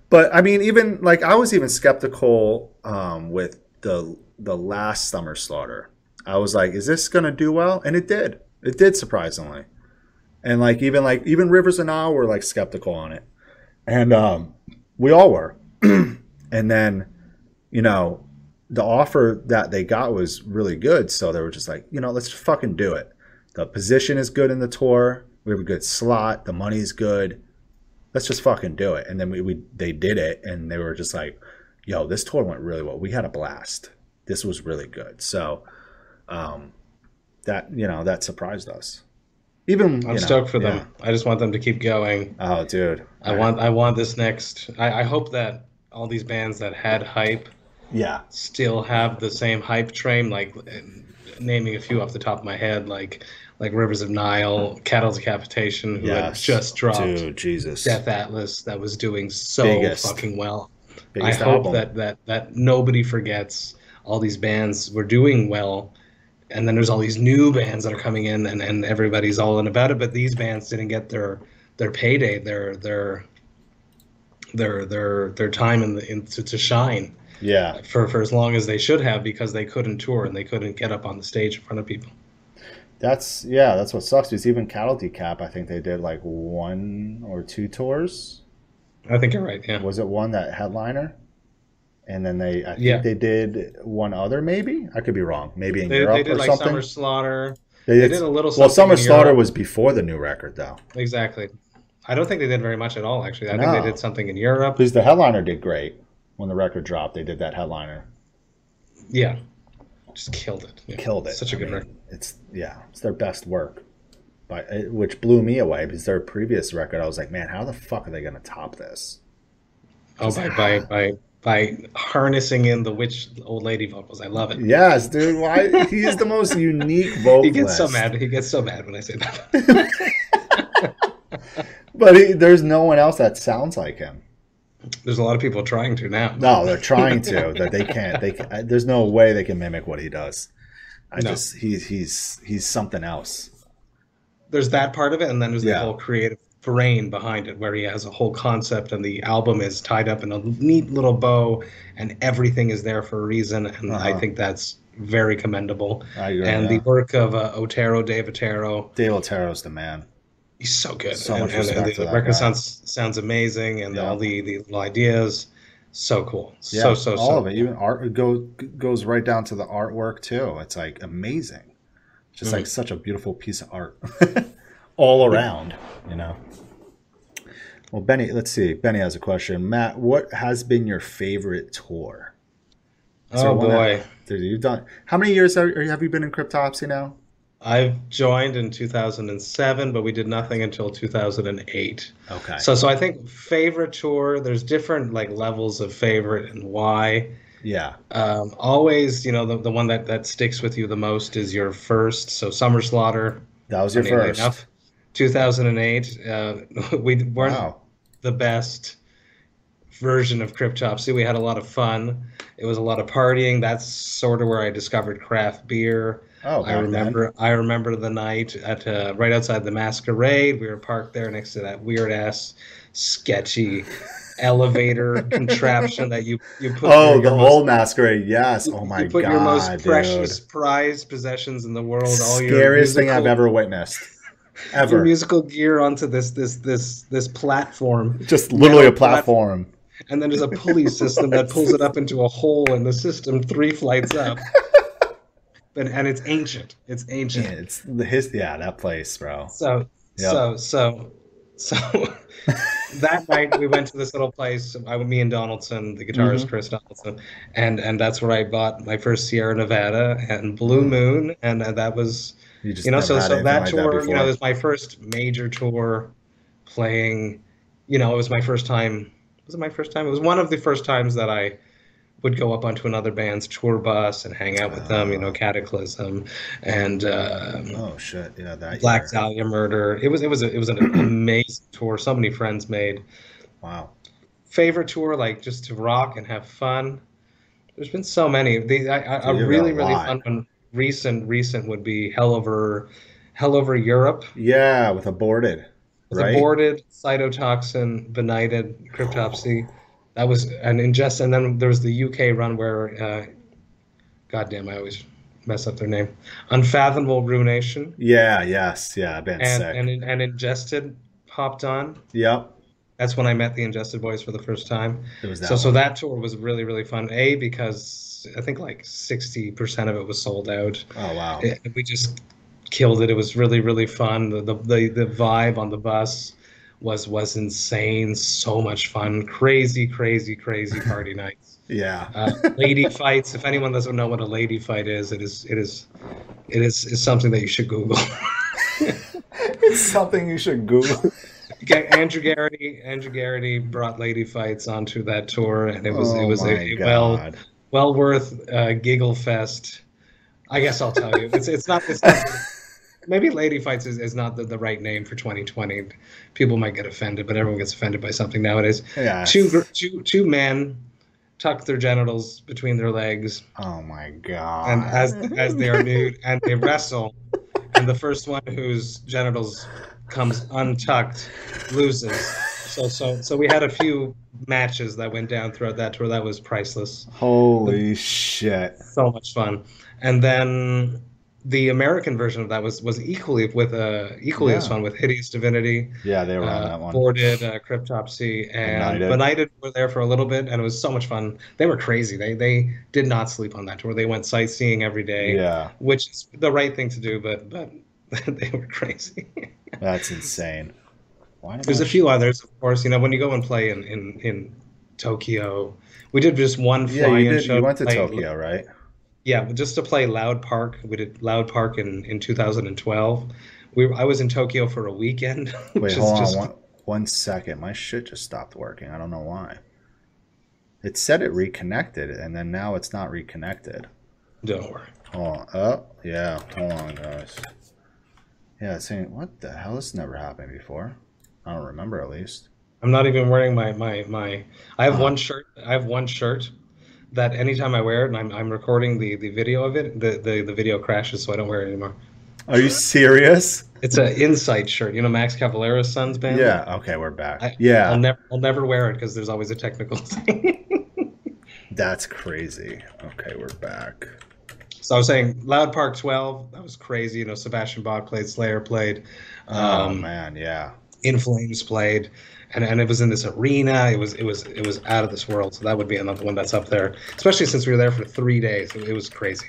But I mean, even like I was even skeptical um, with the the last Summer Slaughter. I was like, is this gonna do well? And it did. It did, surprisingly. And like even like even Rivers and I were like skeptical on it. And um, we all were. And then, you know, the offer that they got was really good. So they were just like, you know, let's fucking do it. The position is good in the tour. We have a good slot. The money's good. Let's just fucking do it. And then we, we they did it. And they were just like, yo, this tour went really well. We had a blast. This was really good. So, um, that, you know, that surprised us. Even I'm stoked for them. Yeah. I just want them to keep going. Oh, dude. I want I want this next. I, I hope that all these bands that had hype yeah, still have the same hype train, like naming a few off the top of my head, like like Rivers of Nile, Cattle Decapitation, who yes. had just dropped, dude, Jesus. Death Atlas, that was doing so Biggest. fucking well. Biggest I hope album. that that that nobody forgets all these bands were doing well. And then there's all these new bands that are coming in, and, and everybody's all in about it. But these bands didn't get their their payday, their their their their their time in the in, to, to shine. Yeah. For for as long as they should have, because they couldn't tour and they couldn't get up on the stage in front of people. That's yeah. That's what sucks. Because even Cattle Decap, I think they did like one or two tours. I think you're right. Yeah. Was it one that headliner? And then they, I think yeah. they did one other, maybe? I could be wrong. Maybe in they, Europe they did or like something. Summer Slaughter. They did, they did a little something. Well, Summer Slaughter was before the new record, though. Exactly. I don't think they did very much at all, actually. I no. think they did something in Europe. Because the headliner did great. When the record dropped, they did that headliner. Yeah. Just killed it. Yeah. Killed it. Such a I good mean, record. It's, yeah, it's their best work, but it, which blew me away, because their previous record, I was like, man, how the fuck are they going to top this? Oh, by, by, by. By harnessing in the witch old lady vocals. I love it. Yes, dude. Why he is the most unique vocalist. He gets so mad. He gets so mad when I say that. But he, there's no one else that sounds like him. There's a lot of people trying to now. No, they're trying to. That they can't. They can, there's no way they can mimic what he does. I no. just he's he's he's something else. There's that part of it, and then there's yeah. the whole creative brain behind it, where he has a whole concept and the album is tied up in a neat little bow and everything is there for a reason, and uh-huh. I think that's very commendable. I agree, and yeah. the work of uh, Otero, Dave Otero. Dave Otero's the man. He's so good. So and, much and, respect and the, the record guy. sounds sounds amazing, and yeah. all the, the little ideas, so cool. Yeah, so so all so of it. Cool. Even art it goes goes right down to the artwork too. It's like amazing, just mm-hmm. like such a beautiful piece of art. All around, you know. Well, Benny, let's see. Benny has a question. Matt, what has been your favorite tour? Is oh, boy. That, you've done, how many years are, have you been in Cryptopsy now? I've joined in two thousand seven, but we did nothing until two thousand eight. Okay. So so I think favorite tour, there's different like levels of favorite and why. Yeah. Um, always, you know, the, the one that, that sticks with you the most is your first. So Summer Slaughter. That was your first. Enough, two thousand eight. Uh, we weren't wow. the best version of Cryptopsy. We had a lot of fun. It was a lot of partying. That's sort of where I discovered craft beer. Oh, I remember. Man. I remember the night at uh, right outside the Masquerade. We were parked there next to that weird ass, sketchy elevator contraption that you you put. Oh, your, the your old most, Masquerade. Yes. You, oh my god. You put god, your most dude. precious, prized possessions in the world. All Scariest your scariest thing I've ever witnessed. Ever. Your musical gear onto this this this this platform. Just literally a platform. platform. And then there's a pulley system that pulls it up into a hole in the system three flights up. But, and it's ancient. It's ancient. Yeah, it's the his, yeah, that place, bro. So, yep. so, so, so that night we went to this little place. I, me and Donaldson, the guitarist mm-hmm. Chris Donaldson, and and that's where I bought my first Sierra Nevada and Blue mm-hmm. Moon, and uh, that was you, just you know so so that tour like that you know it was my first major tour playing. You know, it was my first time. Was it my first time? It was one of the first times that I would go up onto another band's tour bus and hang out with oh. them, you know, Cataclysm and uh, oh shit, yeah, that Black Dahlia Murder. It was it was a, it was an amazing tour. So many friends made. Wow. Favorite tour, like just to rock and have fun. There's been so many. The I, I, a really a really fun one recent recent would be Hell Over Hell Over Europe. Yeah, with Aborted. With right? Aborted, Cytotoxin, Benighted, Cryptopsy. Oh. That was an ingest, and then there was the U K run where, uh, goddamn, I always mess up their name. Unfathomable Ruination. Yeah, yes, yeah, been and, sick. And and Ingested popped on. Yep. That's when I met the Ingested boys for the first time. It was that so one. so that tour was really really fun. A because I think like sixty percent of it was sold out. Oh wow. It, we just killed it. It was really really fun. The the the, the vibe on the bus was was insane. So much fun. Crazy, crazy, crazy party nights. Yeah. uh, lady fights. If anyone doesn't know what a lady fight is, it is it is it is, is something that you should Google. It's something you should Google. Okay, Andrew Garrity Andrew Garrity brought lady fights onto that tour, and it was oh it was a, a well well worth uh, giggle fest. I guess I'll tell you. It's it's not this Maybe Lady Fights is, is not the, the right name for twenty twenty. People might get offended, but everyone gets offended by something nowadays. Yeah. Two, two, two men tuck their genitals between their legs. Oh, my God. And as as they are nude, and they wrestle. And the first one whose genitals comes untucked loses. So so so we had a few matches that went down throughout that tour. That was priceless. Holy but, shit. So much fun. And then the American version of that was was equally with uh, equally yeah. as fun with Hideous Divinity. Yeah, they were on uh, that one. Boarded, uh, Cryptopsy, and Benighted. Benighted were there for a little bit, and it was so much fun. They were crazy. They they did not sleep on that tour. They went sightseeing every day. Yeah, which is the right thing to do, but but they were crazy. That's insane. Why There's I... a few others, of course. You know, when you go and play in in, in Tokyo, we did just one fly-in show. Yeah, you, did, show you went to play. Tokyo, right? Yeah, just to play Loud Park. We did Loud Park in, in two thousand twelve. We I was in Tokyo for a weekend. Which Wait, hold is on just... one, one second. My shit just stopped working. I don't know why. It said it reconnected, and then now it's not reconnected. Don't worry. Hold on. Oh, yeah. Hold on, guys. Yeah, it's saying, what the hell? This never happened before. I don't remember, at least. I'm not even wearing my... my, my... I have uh-huh. one shirt. I have one shirt. That anytime I wear it, and I'm I'm recording the, the video of it, the, the, the video crashes, so I don't wear it anymore. Are you serious? It's an Insight shirt, you know, Max Cavalero's son's band. Yeah. Okay, we're back. I, yeah. I'll never I'll never wear it because there's always a technical thing. That's crazy. Okay, we're back. So I was saying, Loud Park twelve. That was crazy. You know, Sebastian Bach played, Slayer played. Oh um, man, yeah. In Flames played. And, and it was in this arena. It was it was it was out of this world. So that would be another one that's up there, especially since we were there for three days. It, it was crazy.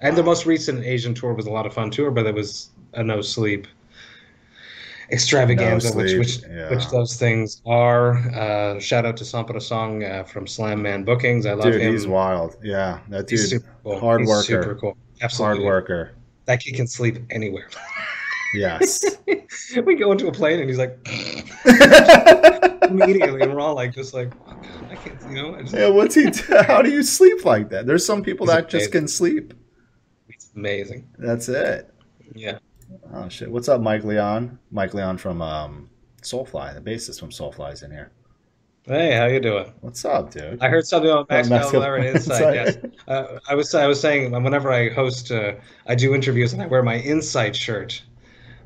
And the most recent Asian tour was a lot of fun tour, but it was a no sleep extravaganza, no sleep. which which, yeah. which those things are. Uh, shout out to Sampara Song uh, from Slam Man Bookings. I love dude, him. Dude, he's wild. Yeah, that dude. He's super cool. Hard he's worker. Super cool. Absolutely. Hard worker. That kid can sleep anywhere. Yes. We go into a plane and he's like immediately, and we're all like, just like, oh, God, I can't, you know. I just, yeah, what's he? T- how do you sleep like that? There's some people it's that amazing. Just can sleep. It's amazing. That's it. Yeah. Oh shit! What's up, Mike Leon? Mike Leon from um, Soulfly, the bassist from Soulfly's in here. Hey, how you doing? What's up, dude? I heard something on Max Mueller and Insight. Yes, uh, I was I was saying whenever I host, uh, I do interviews and I wear my Insight shirt.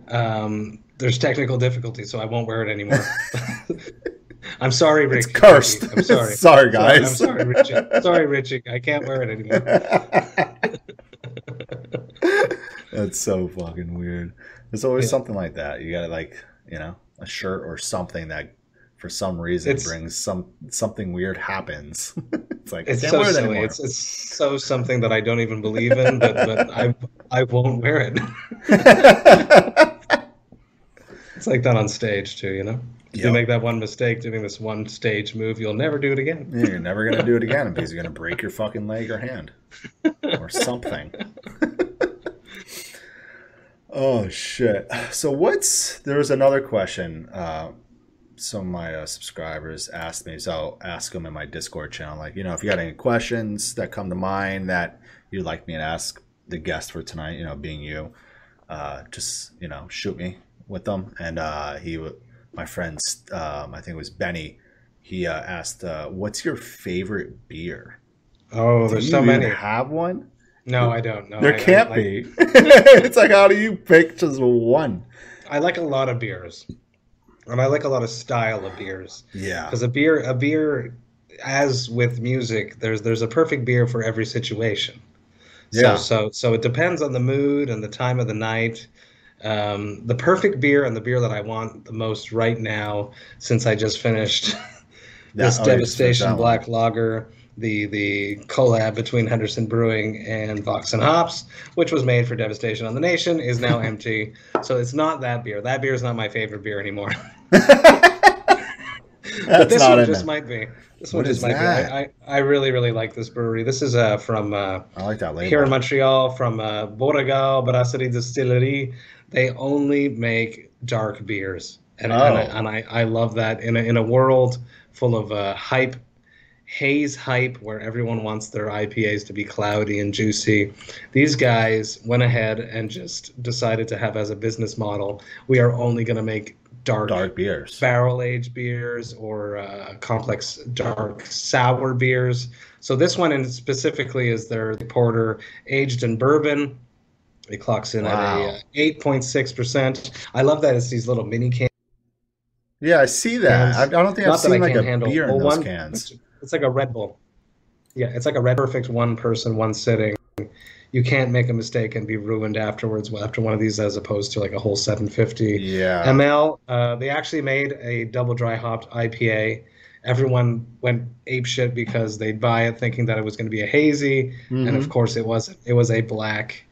Um, there's technical difficulties, so I won't wear it anymore. I'm sorry, Rick. It's cursed. I'm sorry. Sorry, guys. I'm sorry, Richie. Sorry, Richie. I can't wear it anymore. That's so fucking weird. There's always yeah. something like that. You gotta like, you know, a shirt or something that. For some reason, it's, brings some something weird happens. It's like it's so silly. It's, it's so something that I don't even believe in, but, but I I won't wear it. It's like that on stage too, you know. If yep. you make that one mistake doing this one stage move, you'll never do it again. Yeah, you're never gonna do it again because you're gonna break your fucking leg or hand or something. Oh shit! So what's there was another question. Uh, Some of my uh, subscribers asked me, so I'll ask them in my Discord channel, like, you know, if you got any questions that come to mind that you'd like me to ask the guest for tonight, you know, being you, uh, just, you know, shoot me with them. And uh, he, my friend, um, I think it was Benny, he uh, asked, uh, what's your favorite beer? Oh, do there's you so many. Even have one? No, I don't. No, there I, can't I like... be. It's like, how do you pick just one? I like a lot of beers. And I like a lot of style of beers. Yeah. Because a beer, a beer, as with music, there's there's a perfect beer for every situation. Yeah. So so, so it depends on the mood and the time of the night. Um, the perfect beer and the beer that I want the most right now, since I just finished this oh, Devastation Black one. Lager, the the collab between Henderson Brewing and Vox and Hops, which was made for Devastation of the Nation, is now empty. So it's not that beer. That beer is not my favorite beer anymore. But this one just it. might be. This one what just might that? be. I, I, I really, really like this brewery. This is uh, from uh, I like that label. Here in Montreal, from uh, Beauregard Brasserie Distillery. They only make dark beers. And, oh. and, I, and I, I love that. In a, in a world full of uh, hype, haze hype, where everyone wants their I P As to be cloudy and juicy, these guys went ahead and just decided to have as a business model, we are only going to make dark, dark beers, barrel-aged beers, or uh, complex dark sour beers. So this one in specifically is their porter aged in bourbon. It clocks in wow. at a eight point six percent. I love that it's these little mini cans. Yeah, I see that. I, I don't think Not I've seen like a beer in those one, cans. It's like a Red Bull. Yeah, it's like a Red Bull. Perfect one person, one sitting. You can't make a mistake and be ruined afterwards after one of these, as opposed to like a whole seven fifty yeah. M L. Uh, they actually made a double dry hopped I P A. Everyone went apeshit because they'd buy it thinking that it was going to be a hazy. Mm-hmm. And of course it wasn't. It was a black.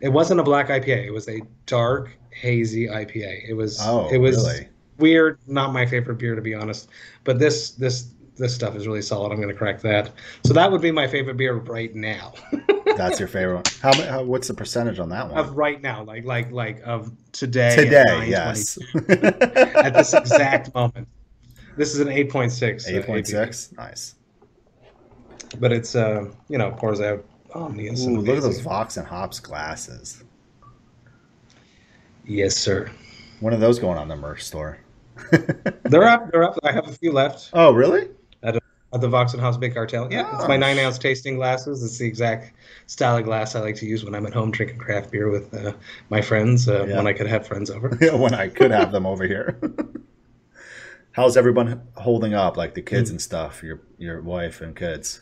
It wasn't a black I P A. It was a dark, hazy I P A. It was, oh, it was really? weird. Not my favorite beer, to be honest. But this this... this stuff is really solid. I'm going to crack that. So that would be my favorite beer right now. That's your favorite one. How, how? What's the percentage on that one? Of right now, like like like of today. Today, yes. At this exact moment, this is an eight point six. eight point six, nice. But it's uh, you know, pours out. Oh, man, ooh, look at those Vox and Hops glasses. Yes, sir. One of those going on the merch store. They're up. They're up. I have a few left. Oh, really? At, at the Vox and Hops Big Cartel. Yeah, oh, it's my nine ounce tasting glasses. It's the exact style of glass I like to use when I'm at home drinking craft beer with uh, my friends. Uh, yeah. When I could have friends over. Yeah, when I could have them over here. How's everyone holding up? Like the kids mm-hmm. and stuff. Your your wife and kids.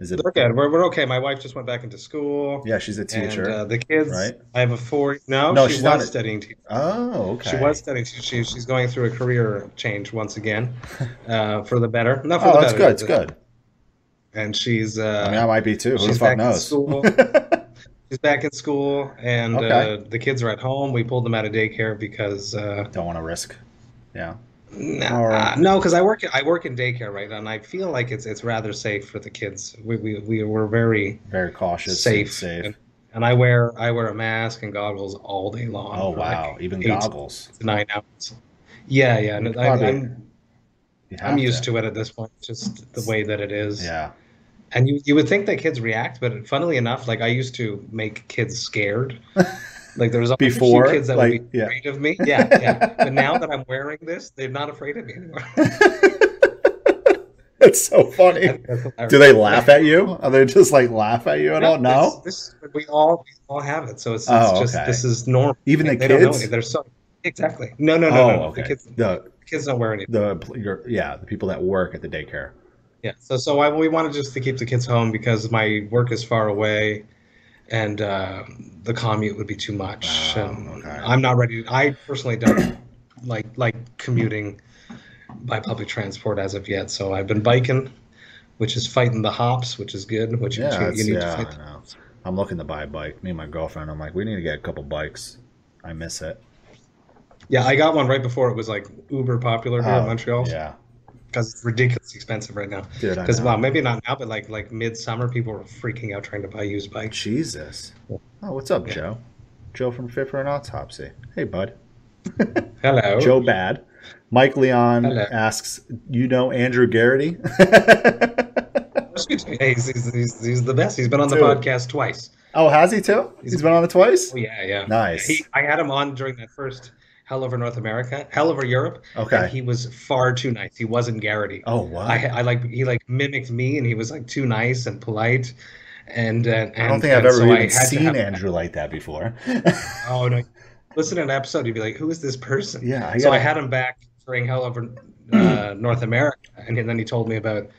Is it? They're good. We're we're okay. My wife just went back into school. Yeah, she's a teacher. And, uh, the kids. Right? I have a four. No, no she she's was not a... studying. Teacher. Oh, okay. She was studying. She, she she's going through a career change once again, uh, for the better. Not for oh, the that's better. That's good. It's good. And she's. Uh, I mean, I might be too. Who the fuck knows? She's back in school, and okay. uh, the kids are at home. We pulled them out of daycare because. Uh, Don't want to risk. Yeah. Nah, right. uh, no, because I work I work in daycare right now, and I feel like it's it's rather safe for the kids. We we we were very very cautious, safe, and safe. And, and I wear I wear a mask and goggles all day long. Oh wow, like even goggles. Nine hours. Yeah, yeah. And I, I'm I'm used to. to it at this point, just the way that it is. Yeah. And you, you would think that kids react, but funnily enough, like I used to make kids scared. Like there was always Before, a few kids that like, would be yeah. afraid of me. Yeah, yeah. But now that I'm wearing this, they're not afraid of me anymore. That's so funny. That's Do they laugh at you? Are they just like laugh at you at no, all? No. This, this, we all we all have it, so it's, oh, it's just okay. This is normal. Even the they kids. Don't know any. They're so exactly. No, no, no, oh, no. Okay. The kids, the, the kids don't wear anything. The yeah, the people that work at the daycare. Yeah, so so I, we wanted just to keep the kids home because my work is far away, and uh, the commute would be too much. Wow, um, okay. I'm not ready. To, I personally don't like like commuting by public transport as of yet. So I've been biking, which is fighting the hops, which is good. Which yeah, you, you need yeah, to fight. I I'm looking to buy a bike. Me and my girlfriend. I'm like, we need to get a couple bikes. I miss it. Yeah, I got one right before it was like uber popular here oh, in Montreal. Yeah. Because it's ridiculously expenve right now. Because well, maybe not now, but like like midsummer, people were freaking out trying to buy used bikes. Jesus. Oh, what's up, yeah. Joe? Joe from Fit for an Autopsy. Hey, bud. Hello. Joe Bad. Mike Leon Hello. Asks, you know Andrew Garrity? Hey, he's, he's, he's, he's the best. He's been on the Dude. podcast twice. Oh, has he too? He's, he's been on it twice? Oh, yeah, yeah. Nice. He, I had him on during that first... Hell Over North America, Hell Over Europe. Okay. And he was far too nice. He wasn't Garrity. Oh wow. I, I like he like mimicked me, and he was like too nice and polite. And, and I don't think and, I've ever so even seen Andrew like that before. Oh no! Listen to an episode, you'd be like, "Who is this person?" Yeah. I so I had him back during Hell Over uh, North America, and then he told me about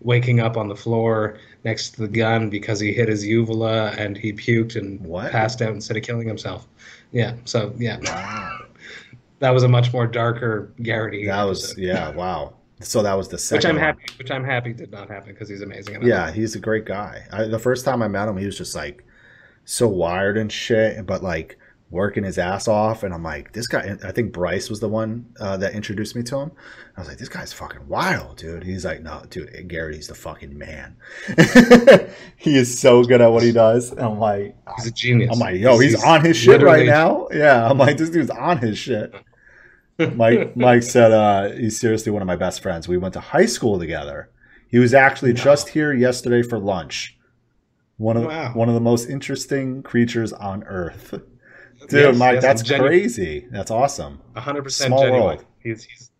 waking up on the floor next to the gun because he hit his uvula and he puked and what? passed out instead of killing himself. Yeah. So yeah. Wow. That was a much more darker Garrity. That episode. was, yeah, wow. So that was the second Which I'm one. happy, which I'm happy did not happen because he's amazing. Yeah, him. he's a great guy. I, the first time I met him, he was just like so wired and shit, but like working his ass off. And I'm like, this guy, I think Bryce was the one uh, that introduced me to him. I was like, this guy's fucking wild, dude. He's like, no, dude, Garrity's the fucking man. He is so good at what he does. And I'm like, he's a genius. I'm like, yo, he's, he's on his shit right now. Yeah, I'm like, this dude's on his shit. Mike Mike said uh, he's seriously one of my best friends. We went to high school together. He was actually wow. just here yesterday for lunch. One of wow. one of the most interesting creatures on earth. Dude, yes, Mike, yes, that's crazy. That's awesome. one hundred percent Small genuine. world. He's, he's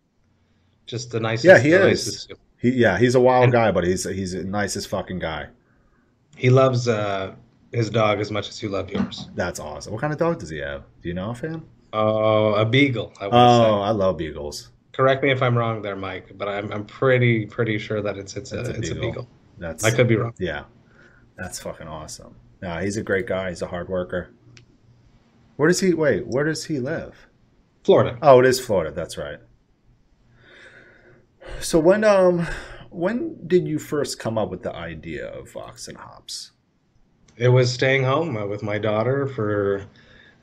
just the nicest. Yeah, he is. Nicest. He, yeah, he's a wild and guy, but he's he's the nicest fucking guy. He loves uh, his dog as much as you love yours. That's awesome. What kind of dog does he have? Do you know of him? Oh, a beagle. I would oh, say. I love beagles. Correct me if I'm wrong there, Mike, but I'm I'm pretty pretty sure that it's it's that's a, a it's a beagle. That's I could be wrong. Yeah, that's fucking awesome. Nah, he's a great guy. He's a hard worker. Where does he wait? Where does he live? Florida. Oh, it is Florida. That's right. So when um when did you first come up with the idea of Vox and Hops? It was staying home with my daughter for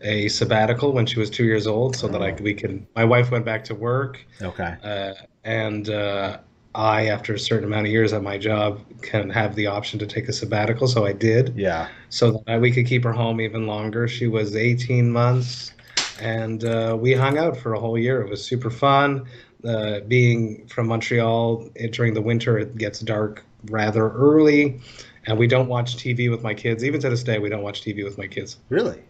a sabbatical when she was two years old, so oh. that I we can. My wife went back to work. Okay. Uh, and uh, I, after a certain amount of years at my job, can have the option to take a sabbatical. So I did. Yeah. So that we could keep her home even longer. She was eighteen months, and uh, we hung out for a whole year. It was super fun. Uh, being from Montreal it, during the winter, it gets dark rather early, and we don't watch T V with my kids. Even to this day, we don't watch T V with my kids. Really?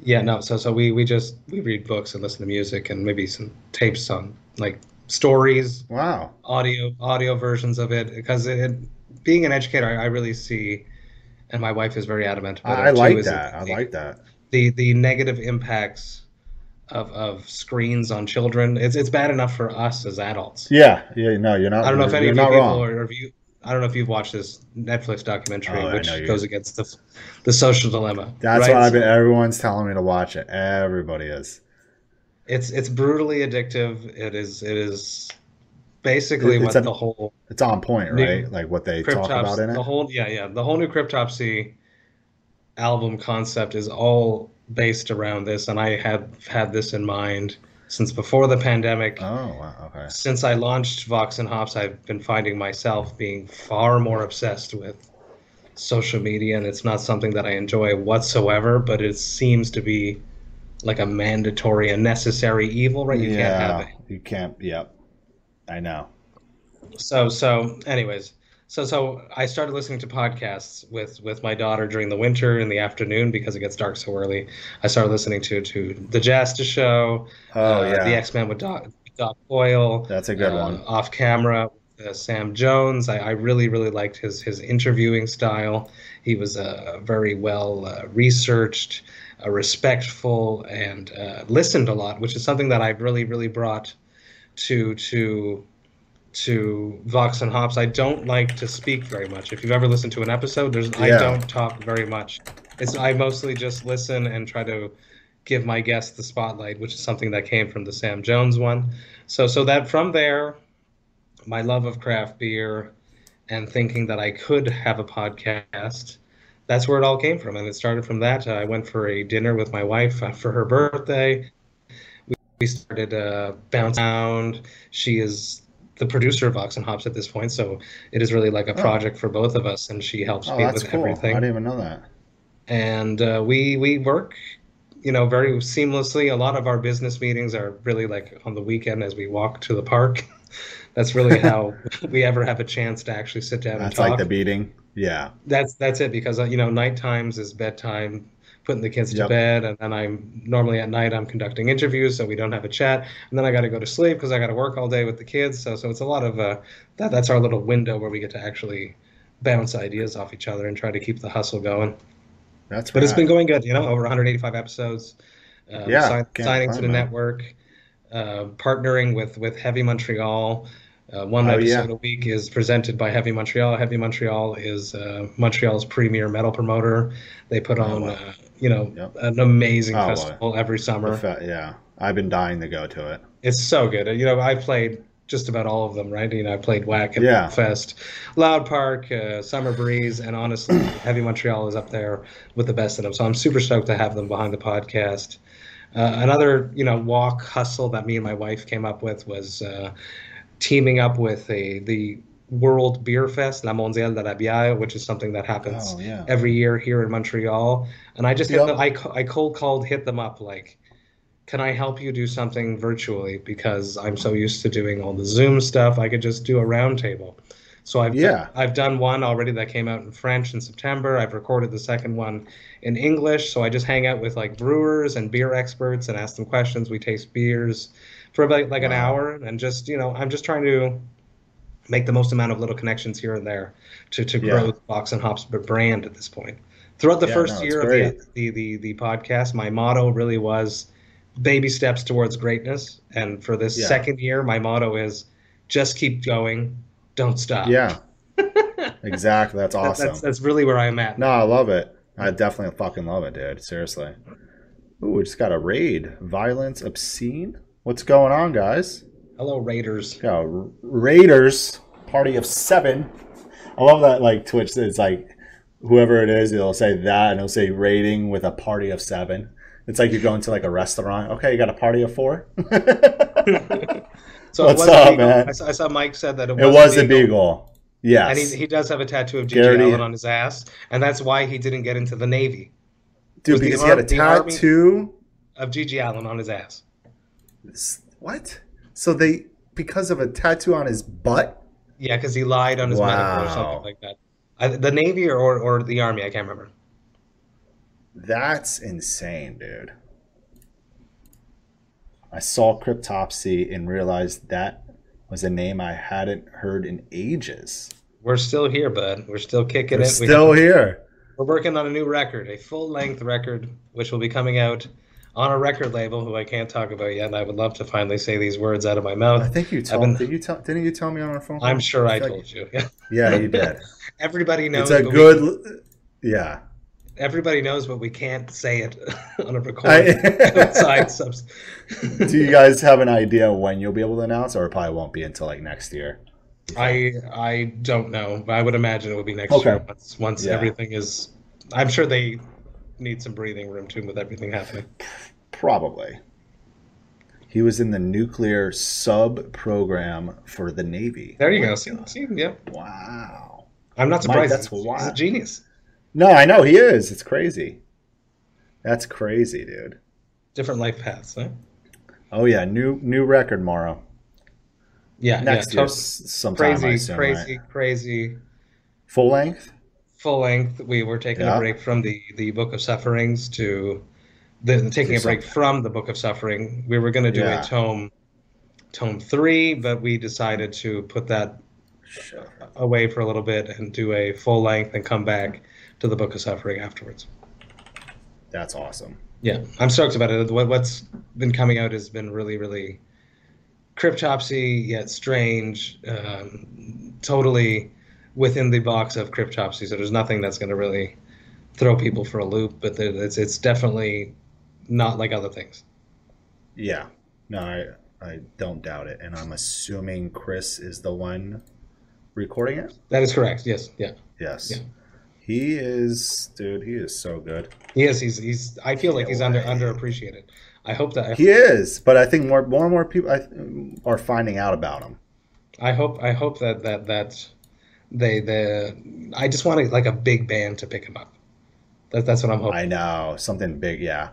Yeah, no, so so we, we just, we read books and listen to music and maybe some tapes on, like, stories. Wow. Audio audio versions of it. Because it, it, being an educator, I, I really see, and my wife is very adamant about I, it, I like too, that. Is the, I like that. The, the negative impacts of of screens on children. It's it's bad enough for us as adults. Yeah, yeah, no, you're not I don't know if any of you people wrong. Or if you... I don't know if you've watched this Netflix documentary, oh, which goes against the the social dilemma. That's right? what I've been. Everyone's telling me to watch it. Everybody is. It's it's brutally addictive. It is it is basically it, what a, the whole. It's on point, right? Like what they talk about in it. The whole yeah yeah the whole new Cryptopsy album concept is all based around this, and I have had this in mind since before the pandemic. Oh, wow. Okay. Since I launched Vox and Hops, I've been finding myself being far more obsessed with social media, and it's not something that I enjoy whatsoever, but it seems to be like a mandatory, a necessary evil, right? You yeah, can't have it. You can't, yep. I know. So so anyways, so so I started listening to podcasts with with my daughter during the winter in the afternoon because it gets dark so early. I started listening to to the Jasta Show, oh, uh, yeah. the X-Men with Doc, Doc Boyle. That's a good uh, one. Off Camera. Uh, Sam Jones. I, I really, really liked his his interviewing style. He was uh, very well uh, researched, uh, respectful, and uh, listened a lot, which is something that I've really, really brought to to to Vox and Hops. I don't like to speak very much. If you've ever listened to an episode, there's yeah. I don't talk very much. It's I mostly just listen and try to give my guests the spotlight, which is something that came from the Sam Jones one. So so that from there, my love of craft beer and thinking that I could have a podcast, that's where it all came from. And it started from that. I went for a dinner with my wife for her birthday. We started uh, bouncing around. She is the producer of Vox and Hops at this point, so it is really like a project oh. for both of us, and she helps oh, me with cool. everything. I didn't even know that. And uh, we we work, you know, very seamlessly. A lot of our business meetings are really like on the weekend as we walk to the park. That's really how we ever have a chance to actually sit down that's and talk. That's like the beating. Yeah. That's that's it because, you know, night times is bedtime, putting the kids to yep. bed. And then I'm normally at night I'm conducting interviews, so we don't have a chat. And then I got to go to sleep because I got to work all day with the kids. So so it's a lot of uh, that. That's our little window where we get to actually bounce ideas off each other and try to keep the hustle going. That's right. But it's been going good, you know, over one hundred eighty-five episodes, uh, yeah, sign, signing to the that. network, uh, partnering with, with Heavy Montreal. Uh, one oh, episode yeah. a week is presented by Heavy Montreal. Heavy Montreal is uh, Montreal's premier metal promoter. They put on, oh, wow. uh, you know, yep. an amazing oh, festival wow. every summer. Fe- yeah, I've been dying to go to it. It's so good. You know, I played just about all of them, right? You know, I played Wacken, yeah. Fest, Loud Park, uh, Summer Breeze, and honestly, Heavy Montreal is up there with the best of them. So I'm super stoked to have them behind the podcast. Uh, another, you know, walk hustle that me and my wife came up with was Uh, teaming up with a, the World Beer Fest, La Mondiale de la Bière, which is something that happens oh, yeah. every year here in Montreal. And I just, yep. them, I, I cold called, hit them up like, can I help you do something virtually? Because I'm so used to doing all the Zoom stuff, I could just do a roundtable. So I've, yeah. done, I've done one already that came out in French in September. I've recorded the second one in English. So I just hang out with like brewers and beer experts and ask them questions. We taste beers for about like wow. an hour, and just, you know, I'm just trying to make the most amount of little connections here and there to, to yeah. grow the Vox and Hops brand at this point. Throughout the yeah, first no, year of the, the, the, the podcast, my motto really was baby steps towards greatness. And for this yeah. second year, my motto is just keep going. Don't stop. Yeah, exactly. That's awesome. That, that's, that's really where I'm at. No, I love it. I definitely fucking love it, dude. Seriously. Ooh, we just got a raid. Violence obscene. What's going on, guys? Hello, Raiders. Yeah, Raiders, party of seven. I love that, like, Twitch. It's like, whoever it is, it'll say that, and it'll say raiding with a party of seven. It's like you're going to, like, a restaurant. Okay, you got a party of four? So What's it up, Beagle. man? I saw, I saw Mike said that it, it was a Beagle. Beagle. Yes. And he, he does have a tattoo of G G Allen on his ass, and that's why he didn't get into the Navy. Dude, because he had a tattoo of G G Allen on his ass. What? So they, because of a tattoo on his butt? Yeah, because he lied on his wow. medical or something like that. I, the Navy or, or, or the Army, I can't remember. That's insane, dude. I saw Cryptopsy and realized that was a name I hadn't heard in ages. We're still here, bud. We're still kicking We're it. We're still we, here. We're working on a new record, a full-length record, which will be coming out on a record label who I can't talk about yet, and I would love to finally say these words out of my mouth. I think you told me. Did you tell, didn't you tell me on our phone call? I'm sure I, I told you. you. Yeah, you did. Everybody knows. It's a good, we, yeah. Everybody knows, but we can't say it on a recording. I, Do you guys have an idea when you'll be able to announce, or it probably won't be until like next year? I I don't know. I would imagine it would be next okay. year once, once yeah. everything is. I'm sure they need some breathing room too with everything happening. Probably. He was in the nuclear sub program for the Navy. There you go. See, see, yeah. Wow. I'm not surprised. Mike, that's wild. He's a genius. No, I know he is. It's crazy. That's crazy, dude. Different life paths, huh? Oh yeah, new new record, Morrow. Yeah, next yeah, year sometime. Crazy, assume, crazy, right? crazy. Full length? Full length. We were taking yeah. a break from the, the Book of Sufferings to the, taking a break from the Book of Suffering. We were going to do yeah. a tome, tome three, but we decided to put that sure. away for a little bit and do a full length and come back to the Book of Suffering afterwards. That's awesome. Yeah, I'm stoked about it. What's been coming out has been really, really Cryptopsy, yet strange, um, totally within the box of Cryptopsy. So there's nothing that's going to really throw people for a loop, but it's it's definitely not like other things. Yeah, no, I, I don't doubt it. And I'm assuming Chris is the one recording it? That is correct, yes. Yeah. Yes. Yeah. He is, dude, he is so good. He is, he's, he's, I feel like he's under underappreciated. I hope that I hope he is, but I think more, more and more people I, are finding out about him. I hope, I hope that that that they the. I just want a, like a big band to pick him up. That, that's what I'm hoping. I know something big, yeah,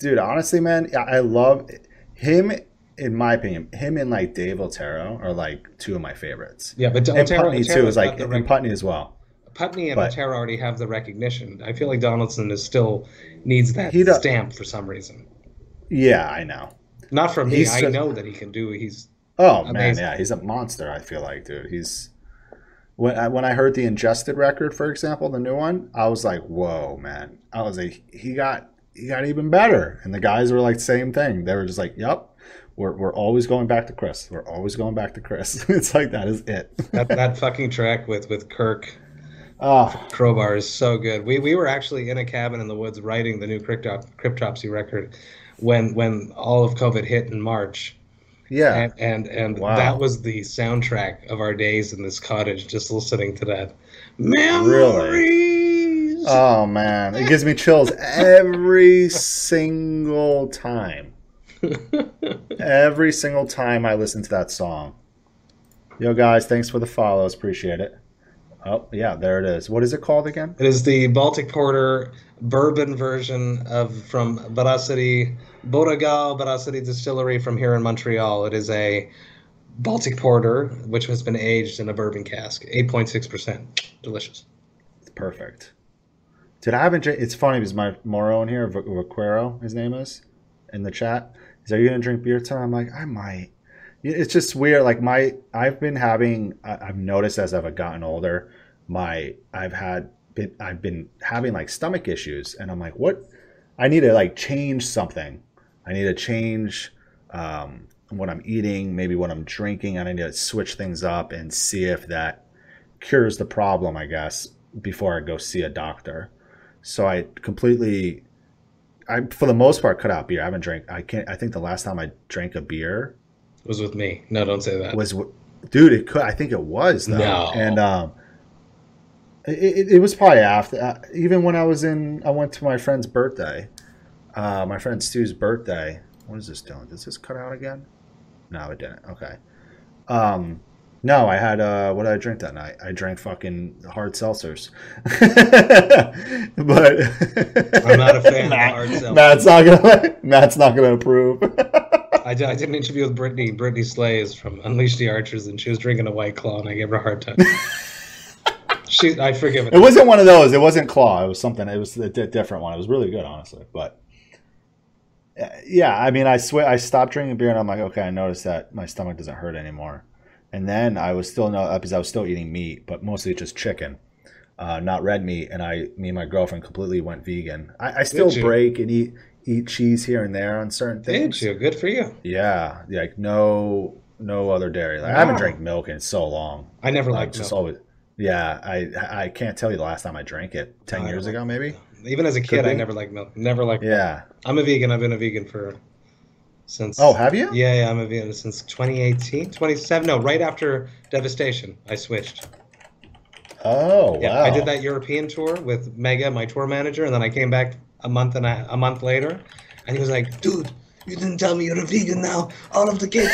dude. Honestly, man, I love him. In my opinion, him and like Dave Otero are like two of my favorites. Yeah, but and Otero, Putney Otero too is like and Putney as well. Putney and but, Otero already have the recognition. I feel like Donaldson is still needs that stamp for some reason. Yeah, I know. Not from me. I know that he can do. He's oh amazing. man, yeah, he's a monster. I feel like, dude, he's when I when I heard the Ingested record, for example, the new one, I was like, whoa, man. I was like, he got he got even better, and the guys were like, same thing. They were just like, yep, we're we're always going back to Chris. We're always going back to Chris. It's like that is it. that that fucking track with with Kirk. Oh, Crowbar is so good. We we were actually in a cabin in the woods writing the new Cryptop, Cryptopsy record when when all of COVID hit in March. Yeah. And and, and wow. that was the soundtrack of our days in this cottage, just listening to that. Memories. Really? Oh, man. It gives me chills every single time. Every single time I listen to that song. Yo, guys, thanks for the follows. Appreciate it. Oh, yeah, there it is. What is it called again? It is the Baltic Porter bourbon version of from Brasserie Beauregard Brasserie Distillery from here in Montreal. It is a Baltic Porter, which has been aged in a bourbon cask, eight point six percent. Delicious. It's perfect. Did I haven't drink? It's funny because my Moro in here, Vaquero, his name is, in the chat. He's like, are you going to drink beer tonight? I'm like, I might. It's just weird. Like my, I've been having, I've noticed as I've gotten older, my, I've had, been, I've been having like stomach issues, and I'm like, what? I need to like change something. I need to change um, what I'm eating, maybe what I'm drinking, and I need to switch things up and see if that cures the problem, I guess, before I go see a doctor. So I completely, I for the most part cut out beer. I haven't drank. I can't. I think the last time I drank a beer. Was with me. No, don't say that. Was, dude. It could. I think it was though. No. And um, it, it was probably after. Uh, even when I was in, I went to my friend's birthday. Uh, my friend Stu's birthday. What is this doing? Does this cut out again? No, it didn't. Okay. Um, no, I had. Uh, what did I drink that night? I drank fucking hard seltzers. But I'm not a fan Matt, of hard seltzers. Matt's not gonna. Matt's not gonna approve. I did, I did an interview with Brittany, Brittany Slays from Unleash the Archers, and she was drinking a White Claw, and I gave her a hard time. she, I forgive it. It wasn't one of those. It wasn't Claw. It was something. It was a d different one. It was really good, honestly. But uh, yeah, I mean, I swear, I stopped drinking beer, and I'm like, okay, I noticed that my stomach doesn't hurt anymore. And then I was still no, because I was still eating meat, but mostly just chicken, uh, not red meat. And I, me and my girlfriend completely went vegan. I, I still break and eat. Eat cheese here and there on certain things. Did you? Good for you. Yeah, like no, no other dairy. Like, wow. I haven't drank milk in so long. I never like just milk. Always. Yeah, I I can't tell you the last time I drank it. Ten I years ago, maybe. Even as a kid, I never liked milk. Never liked. Yeah. Milk. I'm a vegan. I've been a vegan for since. Oh, have you? Yeah, yeah. I'm a vegan since twenty eighteen, twenty seven. No, right after Devastation, I switched. Oh yeah, wow. I did that European tour with Mega, my tour manager, and then I came back. A month and a, a month later, and he was like, "Dude, you didn't tell me you're a vegan now. All of the kids."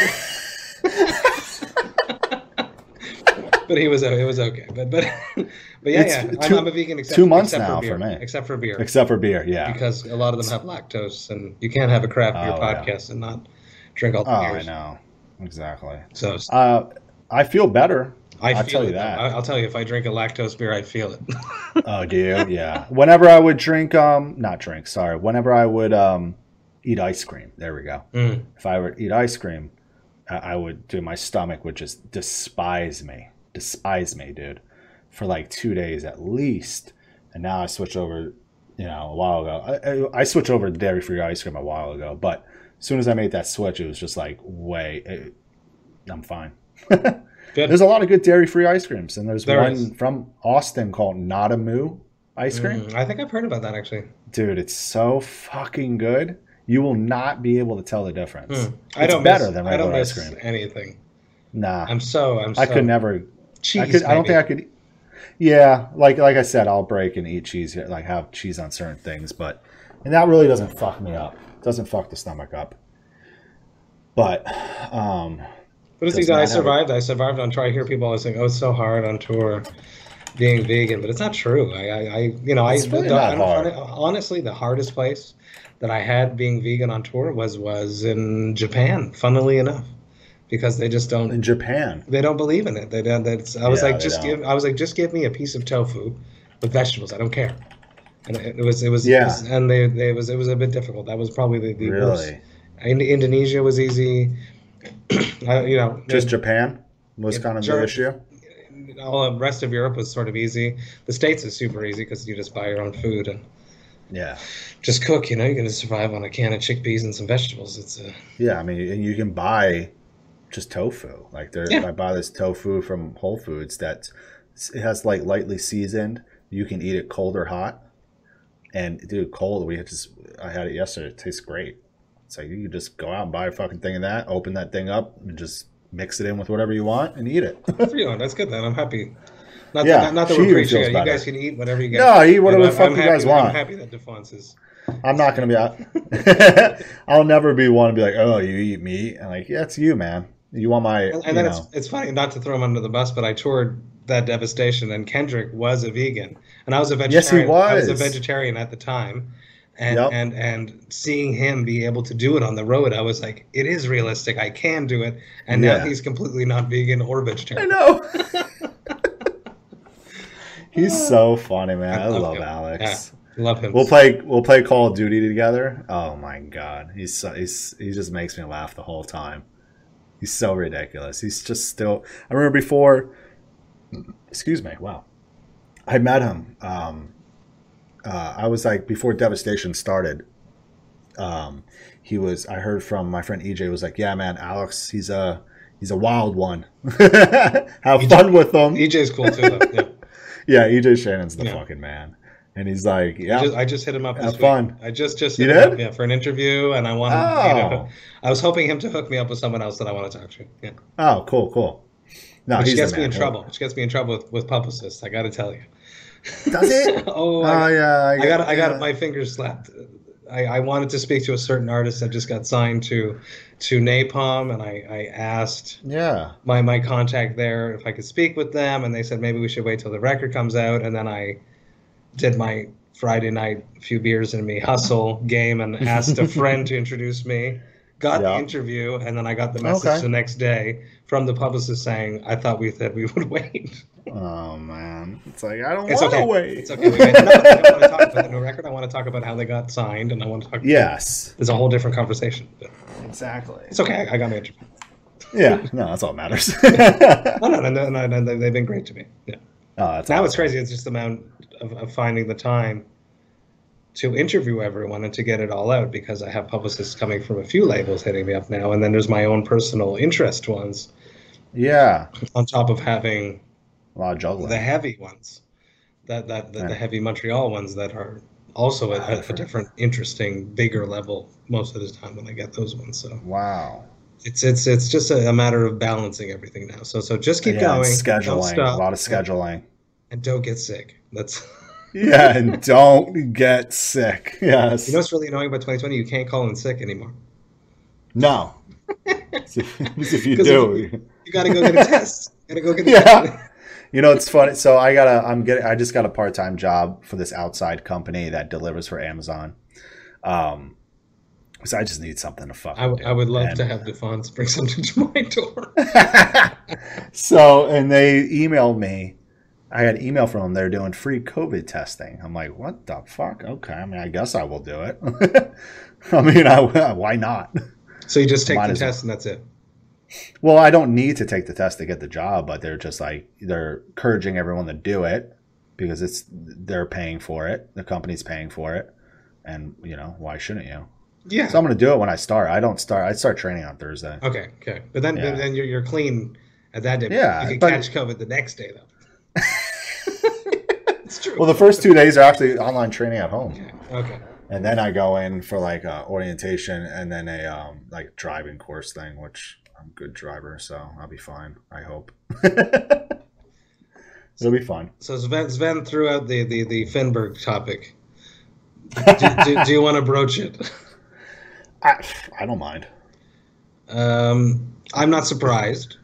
But he was it was okay. But but but yeah, it's yeah. Two, I'm, I'm a vegan. Except, two months except now for, beer, for me, except for beer. Except for beer, yeah. Because a lot of them have lactose, and you can't have a craft beer oh, podcast yeah. and not drink all the beers. Oh, I know. exactly. So uh, I feel better. I I'll feel tell you that. Though. I'll tell you, if I drink a lactose beer, I feel it. Oh, dude, yeah. Whenever I would drink, um, not drink, sorry. Whenever I would um, eat ice cream, there we go. Mm. If I would eat ice cream, I, I would, dude, my stomach would just despise me, despise me, dude, for like two days at least. And now I switched over, you know, a while ago. I, I switched over to dairy-free ice cream a while ago, but as soon as I made that switch, it was just like, way, it, I'm fine. Good. There's a lot of good dairy-free ice creams, and there's there one is. from Austin called Not a Moo ice cream. Mm, I think I've heard about that, actually. Dude, it's so fucking good. You will not be able to tell the difference. Mm. I it's don't better miss, than regular I don't ice cream. Anything? Nah. I'm so. I'm. So I could never. Cheese. I, could, I don't think I could. Yeah, like like I said, I'll break and eat cheese. Like have cheese on certain things, but and that really doesn't fuck me up. Doesn't fuck the stomach up. But. um... But it's exactly, I survived. A... I survived on tour. I hear people always saying, "Oh, it's so hard on tour, being vegan," but it's not true. I, I, I you know, it's I, really the, not I hard. honestly, the hardest place that I had being vegan on tour was was in Japan. Funnily enough, because they just don't in Japan. They don't believe in it. They don't. That's. I was yeah, like, just don't. give. I was like, just give me a piece of tofu with vegetables. I don't care. And it, it was. It was. Yeah. It was, and they. They it was. It was a bit difficult. That was probably the, the really. worst. In, Indonesia was easy. I, you know, just it, Japan was it, kind of Europe, the issue. All the rest of Europe was sort of easy. The States is super easy because you just buy your own food and yeah, just cook. You know, you're going to survive on a can of chickpeas and some vegetables. It's a, yeah. I mean, and you can buy just tofu. Like there, yeah. I buy this tofu from Whole Foods that it has like lightly seasoned. You can eat it cold or hot. And dude, cold. We had just I had it yesterday. It tastes great. It's like you can just go out and buy a fucking thing of that, open that thing up, and just mix it in with whatever you want and eat it. That's you know, that's good then. I'm happy. Not yeah, that, not that we're preaching it. You guys can eat whatever you guys want. No, eat whatever the fuck you guys want. I'm happy that Defonce is. I'm not going to be out. I'll never be one to be like, oh, you eat meat. I'm like, yeah, it's you, man. You want my. And, and then it's, it's funny, not to throw him under the bus, but I toured that Devastation, and Kendrick was a vegan. And I was a vegetarian. Yes, he was. I was a vegetarian at the time. And, yep. and and seeing him be able to do it on the road, I was like, it is realistic. I can do it. And yeah. now he's completely not vegan or vegetarian. I know. He's uh, so funny, man. I, I love, love Alex. Yeah, love him. We'll play we'll play Call of Duty together. Oh my God, he's so, he's he just makes me laugh the whole time. He's so ridiculous. He's just still. I remember before. Excuse me. Wow, I met him. Um, Uh, I was like, before Devastation started, um, he was, I heard from my friend E J was like, yeah, man, Alex, he's a, he's a wild one. Have E J, fun with him. E J's cool too, though. Yeah. Yeah, E J Shannon's the yeah. fucking man. And he's like, yeah, I just, I just hit him up. This have week. fun. I just, just, hit you him did? Up, yeah, for an interview. And I wanted, oh. you know, I was hoping him to hook me up with someone else that I want to talk to. Yeah. Oh, cool. Cool. No, which he's gets me in trouble, which gets me in trouble with, with publicists. I got to tell you. Does it? oh, I, oh yeah, I, I got I got yeah. my fingers slapped. I, I wanted to speak to a certain artist that just got signed to to Napalm, and I, I asked yeah my my contact there if I could speak with them, and they said maybe we should wait till the record comes out. And then I did my Friday night few beers and me hustle game and asked a friend to introduce me. Got yeah. the interview, and then I got the message okay. the next day from the publicist saying, I thought we said we would wait. Oh, man. It's like, I don't want to okay. wait. It's okay. Wait, no, I don't want to talk about the new record. I want to talk about how they got signed, and I want to talk about Yes. It's a whole different conversation. Exactly. It's okay. I got my interview. Yeah. No, that's all that matters. no, no, no, no, no, no. They've been great to me. Yeah. Oh, that's now awesome. It's crazy. It's just the amount of, of finding the time to interview everyone and to get it all out, because I have publicists coming from a few labels hitting me up now, and then there's my own personal interest ones. Yeah. On top of having a lot of juggling. The heavy ones, that that the, yeah. the heavy Montreal ones that are also at, at a different, interesting, bigger level most of the time when I get those ones. So wow. It's it's it's just a, a matter of balancing everything now. So so just keep yeah, going. Scheduling. Don't stop, a lot of scheduling. And, and don't get sick. That's. Yeah, and don't get sick. Yes. You know what's really annoying about twenty twenty? You can't call in sick anymore. No. If you do, if you, you gotta go get a test. You gotta go get a yeah. test. You know, it's funny. So I got a, I'm getting, I just got a part-time job for this outside company that delivers for Amazon. Um, So I just need something to fucking I, w- do. I would love and, to have the funds bring something to my door. So, and they emailed me. I got an email from them. They're doing free COVID testing. I'm like, what the fuck? Okay, I mean, I guess I will do it. I mean, I, why not? So you just take Mine the test well. and that's it? Well, I don't need to take the test to get the job, but they're just like, they're encouraging everyone to do it because it's they're paying for it. The company's paying for it. And, you know, why shouldn't you? Yeah. So I'm going to do it when I start. I don't start. I start training on Thursday. Okay, okay. But then, yeah. then you're, you're clean at that day. Yeah. You can but, catch COVID the next day, though. It's true. Well, the first two days are actually online training at home. Yeah. Okay. And then I go in for like uh, orientation and then a um, like driving course thing, which I'm a good driver, so I'll be fine. I hope. It'll be fun. So Sven, Sven threw out the the the Finberg topic. Do, do, do you want to broach it? I I don't mind. Um, I'm not surprised.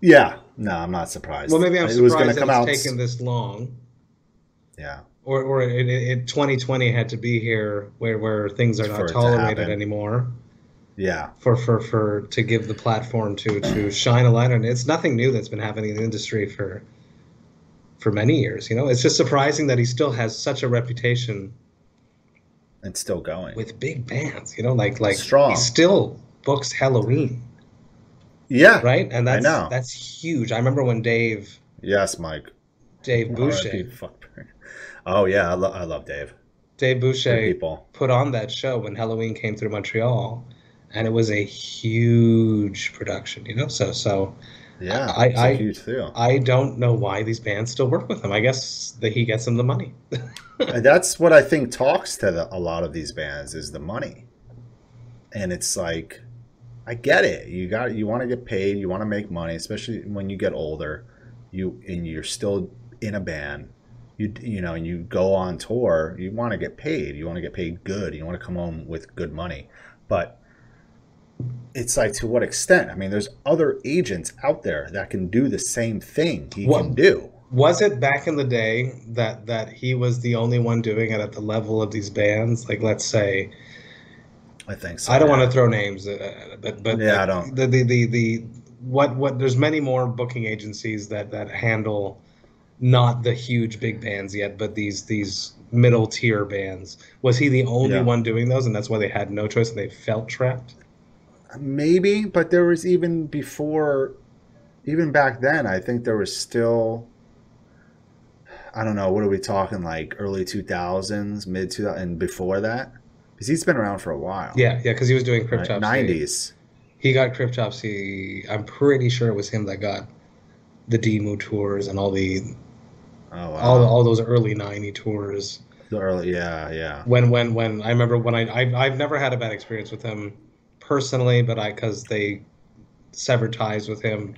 Yeah. No, I'm not surprised. Well, maybe I'm surprised it was that come it's out... taken this long. Yeah. Or or it, it, twenty twenty had to be here where, where things are not for tolerated anymore. Yeah. For, for, for to give the platform to, to shine a light on it. It's nothing new that's been happening in the industry for for many years. You know, it's just surprising that he still has such a reputation. And still going. With big bands, you know, like like Strong. He still books Halloween. Yeah. Right? And that's I know. that's huge. I remember when Dave Yes, Mike. Dave Boucher. Oh yeah, I, lo- I love Dave. Dave Boucher put on that show when Halloween came through Montreal, and it was a huge production, you know? So so Yeah, I it's I, a huge deal. I don't know why these bands still work with him. I guess that he gets them the money. That's what I think talks to the, a lot of these bands is the money. And it's like I get it. You got. You want to get paid. You want to make money, especially when you get older. You and you're still in a band. You you know, and you go on tour. You want to get paid. You want to get paid good. You want to come home with good money. But it's like, to what extent? I mean, there's other agents out there that can do the same thing he what, can do. Was it back in the day that that he was the only one doing it at the level of these bands? Like, let's say. I think so. I don't yeah. want to throw names, uh, but but yeah, I don't. The, the the the what what there's many more booking agencies that that handle not the huge big bands yet, but these these middle tier bands. Was he the only yeah. one doing those, and that's why they had no choice and they felt trapped? Maybe, but there was even before, even back then, I think there was still. I don't know. What are we talking? Like early two thousands, mid two thousand, and before that. Because he's been around for a while. Yeah, yeah, because he was doing Cryptopsy. nineties. He got Cryptopsy. I'm pretty sure it was him that got the demo tours and all the oh, wow. all all those early nineties tours. The early, yeah, yeah. When when when I remember when I I've, I've never had a bad experience with him personally, but I because they severed ties with him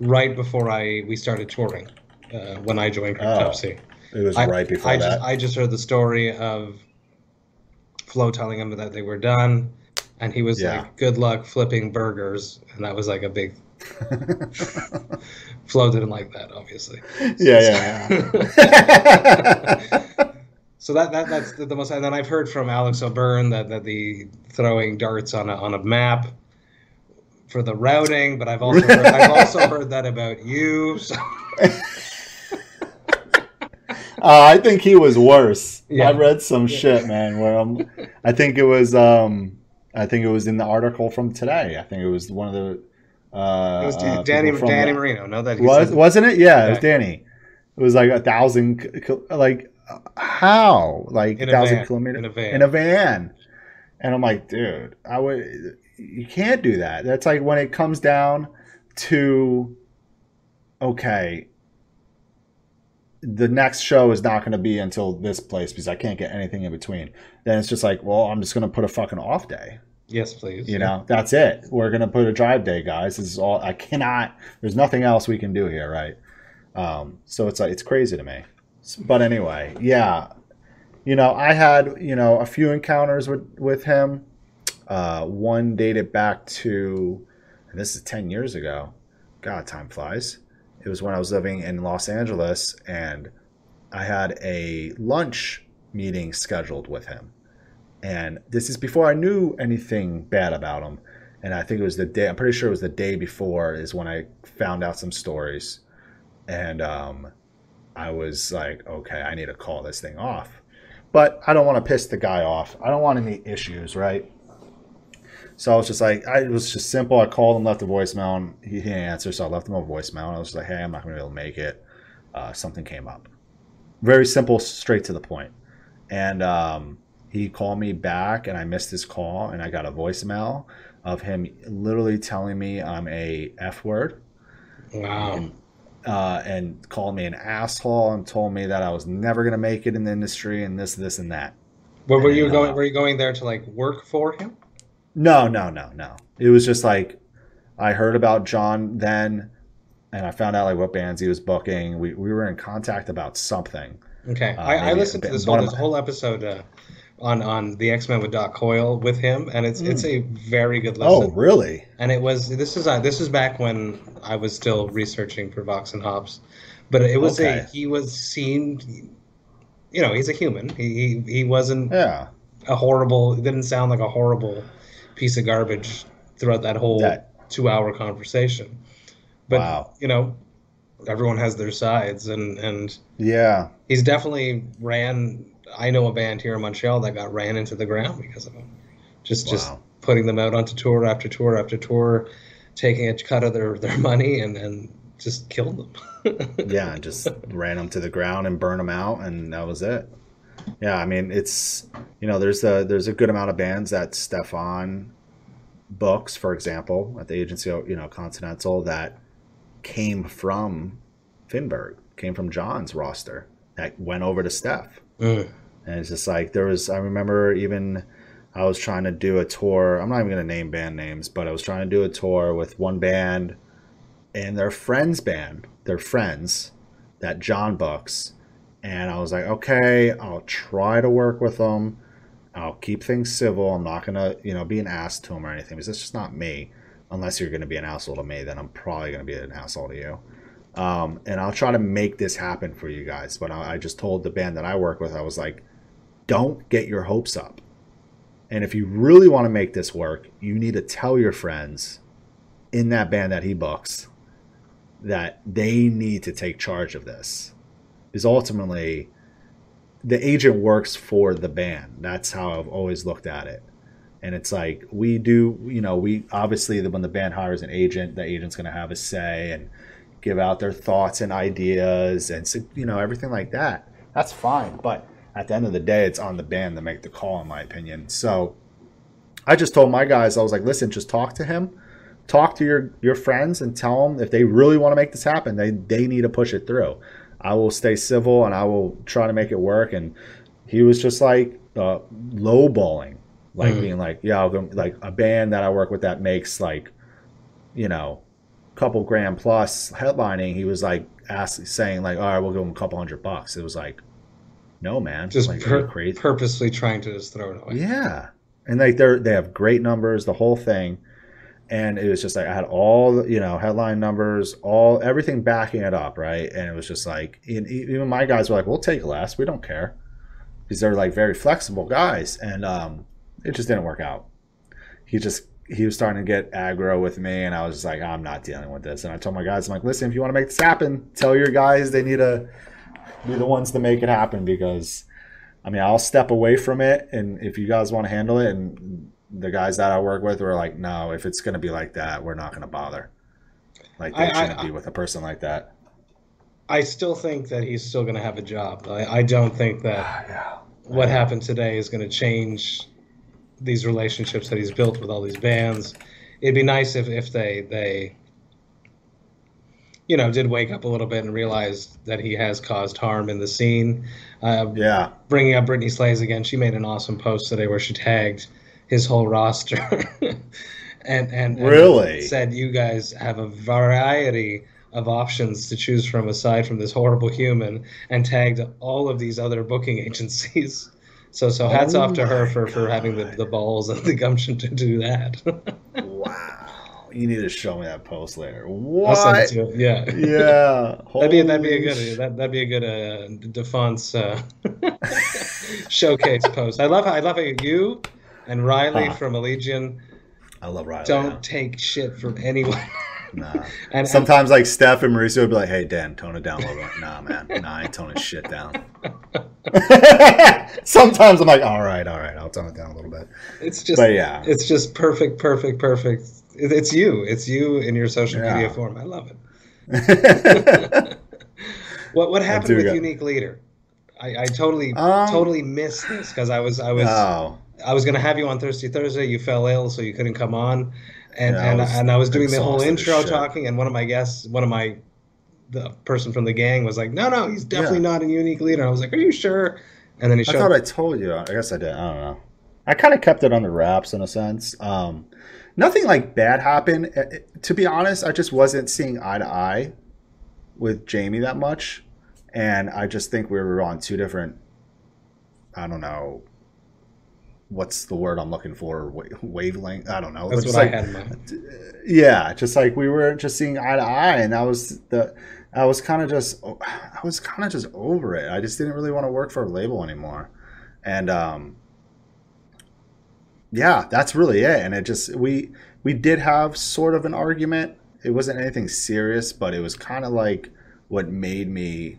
right before I we started touring uh, when I joined Cryptopsy. Oh, it was I, right before I that. Just, I just heard the story of Flo telling him that they were done, and he was yeah. like, "Good luck flipping burgers," and that was like a big. Flo didn't like that, obviously. So, yeah, yeah. yeah. So that that that's the, the most. And then I've heard from Alex O'Byrne that that the throwing darts on a on a map for the routing, but I've also heard, I've also heard that about you. So. Uh, I think he was worse. Yeah. I read some yeah. shit, man. Where I'm, I think it was, um, I think it was in the article from today. I think it was one of the. Uh, it was uh, Danny Danny the, Marino. No, that was wasn't it? Yeah, okay. It was Danny. It was like a thousand, like how, like a thousand kilometers in a van. In a van, and I'm like, dude, I would. You can't do that. That's like when it comes down to, okay. The next show is not going to be until this place because I can't get anything in between. Then it's just like, well, I'm just going to put a fucking off day. Yes, please. You know, that's it. We're going to put a drive day, guys. This is all I cannot. There's nothing else we can do here, right? Um, so it's like it's crazy to me. But anyway, yeah, you know, I had you know a few encounters with with him. Uh, one dated back to, and this is ten years ago. God, time flies. It was when I was living in Los Angeles, and I had a lunch meeting scheduled with him. And this is before I knew anything bad about him. And I think it was the day, I'm pretty sure it was the day before is when I found out some stories. And um, I was like, okay, I need to call this thing off. But I don't want to piss the guy off. I don't want any issues, right? So I was just like, I, it was just simple. I called and left a voicemail, and he didn't answer. So I left him a voicemail, and I was just like, hey, I'm not going to be able to make it. Uh, something came up. Very simple, straight to the point. And um, he called me back, and I missed his call, and I got a voicemail of him literally telling me I'm a F word. Wow. Um, uh, and called me an asshole and told me that I was never going to make it in the industry and this, this, and that. Well, were, and, you going, uh, were you going there to, like, work for him? No, no, no, no. It was just like I heard about John then, and I found out like what bands he was booking. We we were in contact about something. Okay, uh, I, I listened to this whole this whole episode uh, on on the X Men with Doc Coyle with him, and it's mm. it's a very good listen. Oh, really? And it was this is uh, this is back when I was still researching for Vox and Hops, but it was okay. a he was seen, you know, he's a human. He he, he wasn't yeah. a horrible. It didn't sound like a horrible piece of garbage throughout that whole that, two hour conversation. But wow. you know, everyone has their sides, and and yeah, he's definitely ran. I know a band here in Montreal that got ran into the ground because of him. Just wow. just putting them out onto tour after tour after tour, taking a cut of their their money, and and just killed them. Yeah, just ran them to the ground and burned them out, and that was it. Yeah, I mean, it's, you know, there's a, there's a good amount of bands that Stefan books, for example, at the agency, you know, Continental, that came from Finberg, came from John's roster, that went over to Steph. Mm. And it's just like, there was, I remember even I was trying to do a tour, I'm not even going to name band names, but I was trying to do a tour with one band and their friends band, their friends that John books. And I was like, okay, I'll try to work with them. I'll keep things civil. I'm not going to, you know, be an ass to them or anything. Because it's just not me. Unless you're going to be an asshole to me, then I'm probably going to be an asshole to you. Um, and I'll try to make this happen for you guys. But I, I just told the band that I work with, I was like, don't get your hopes up. And if you really want to make this work, you need to tell your friends in that band that he books that they need to take charge of this. Is ultimately the agent works for the band. That's how I've always looked at it. And it's like, we do, you know, we obviously, when the band hires an agent, the agent's going to have a say and give out their thoughts and ideas and, you know, everything like that. That's fine. But at the end of the day, it's on the band to make the call, in my opinion. So I just told my guys, I was like, listen, just talk to him, talk to your, your friends and tell them if they really want to make this happen, they, they need to push it through. I will stay civil and I will try to make it work. And he was just like uh, lowballing, like mm. being like, yeah, I'll go, like a band that I work with that makes like, you know, a couple grand plus headlining. He was like asking, saying like, all right, we'll give him a couple hundred bucks. It was like, no, man. Just like, pur crazy. Purposely trying to just throw it away. Yeah. And like they're, they have great numbers, the whole thing. And it was just like I had all the, you know, headline numbers, all everything backing it up, right? And it was just like, and even my guys were like, we'll take less. We don't care. Because they're like very flexible guys. And um, it just didn't work out. He just, he was starting to get aggro with me. And I was just like, I'm not dealing with this. And I told my guys, I'm like, listen, if you want to make this happen, tell your guys they need to be the ones to make it happen. Because, I mean, I'll step away from it. And if you guys want to handle it and the guys that I work with were like, no, if it's going to be like that, we're not going to bother. Like, they I, shouldn't I, be with a person like that. I still think that he's still going to have a job. I, I don't think that yeah, what yeah. happened today is going to change these relationships that he's built with all these bands. It'd be nice if, if they, they, you know, did wake up a little bit and realize that he has caused harm in the scene. Uh, yeah. Bringing up Brittany Slays again, she made an awesome post today where she tagged his whole roster and, and, and really said, you guys have a variety of options to choose from aside from this horrible human, and tagged all of these other booking agencies. So, so hats oh off to her for, for having the, the balls and the gumption to do that. Wow. You need to show me that post later. What? I'll send it to you. Yeah. Yeah. that'd be that'd be a good that that'd be a good uh, Defonce uh, showcase post. I love how I love how you and Riley huh. from Allegiant. I love Riley. Don't yeah. take shit from anyone. Nah. And sometimes like Steph and Mauricio would be like, "Hey Dan, tone it down a little bit." Nah, man. Nah, I ain't toning shit down. Sometimes I'm like, all right, all right, I'll tone it down a little bit. It's just, but yeah, it's just perfect, perfect, perfect. It's you. It's you in your social yeah. media form. I love it. what What happened with go. Unique Leader? I, I totally, um, totally missed this because I was, I was, oh. I was gonna have you on Thirsty Thursday. You fell ill, so you couldn't come on. And yeah, and, I was, and I was doing the whole intro talking, and one of my guests, one of my, the person from the gang was like, no, no, he's definitely yeah. not a Unique Leader. And I was like, are you sure? And then he showed. I thought I told you. I guess I did. I don't know. I kind of kept it under wraps in a sense. Um, nothing like bad happened. It, it, to be honest, I just wasn't seeing eye to eye with Jamie that much, and I just think we were on two different. I don't know. What's the word I'm looking for? Wavelength? I don't know. That's what like, I had in mind. Yeah, just like we were just seeing eye to eye, and I was the, I was kind of just, I was kind of just over it. I just didn't really want to work for a label anymore, and um, yeah, that's really it. And it just we we did have sort of an argument. It wasn't anything serious, but it was kind of like what made me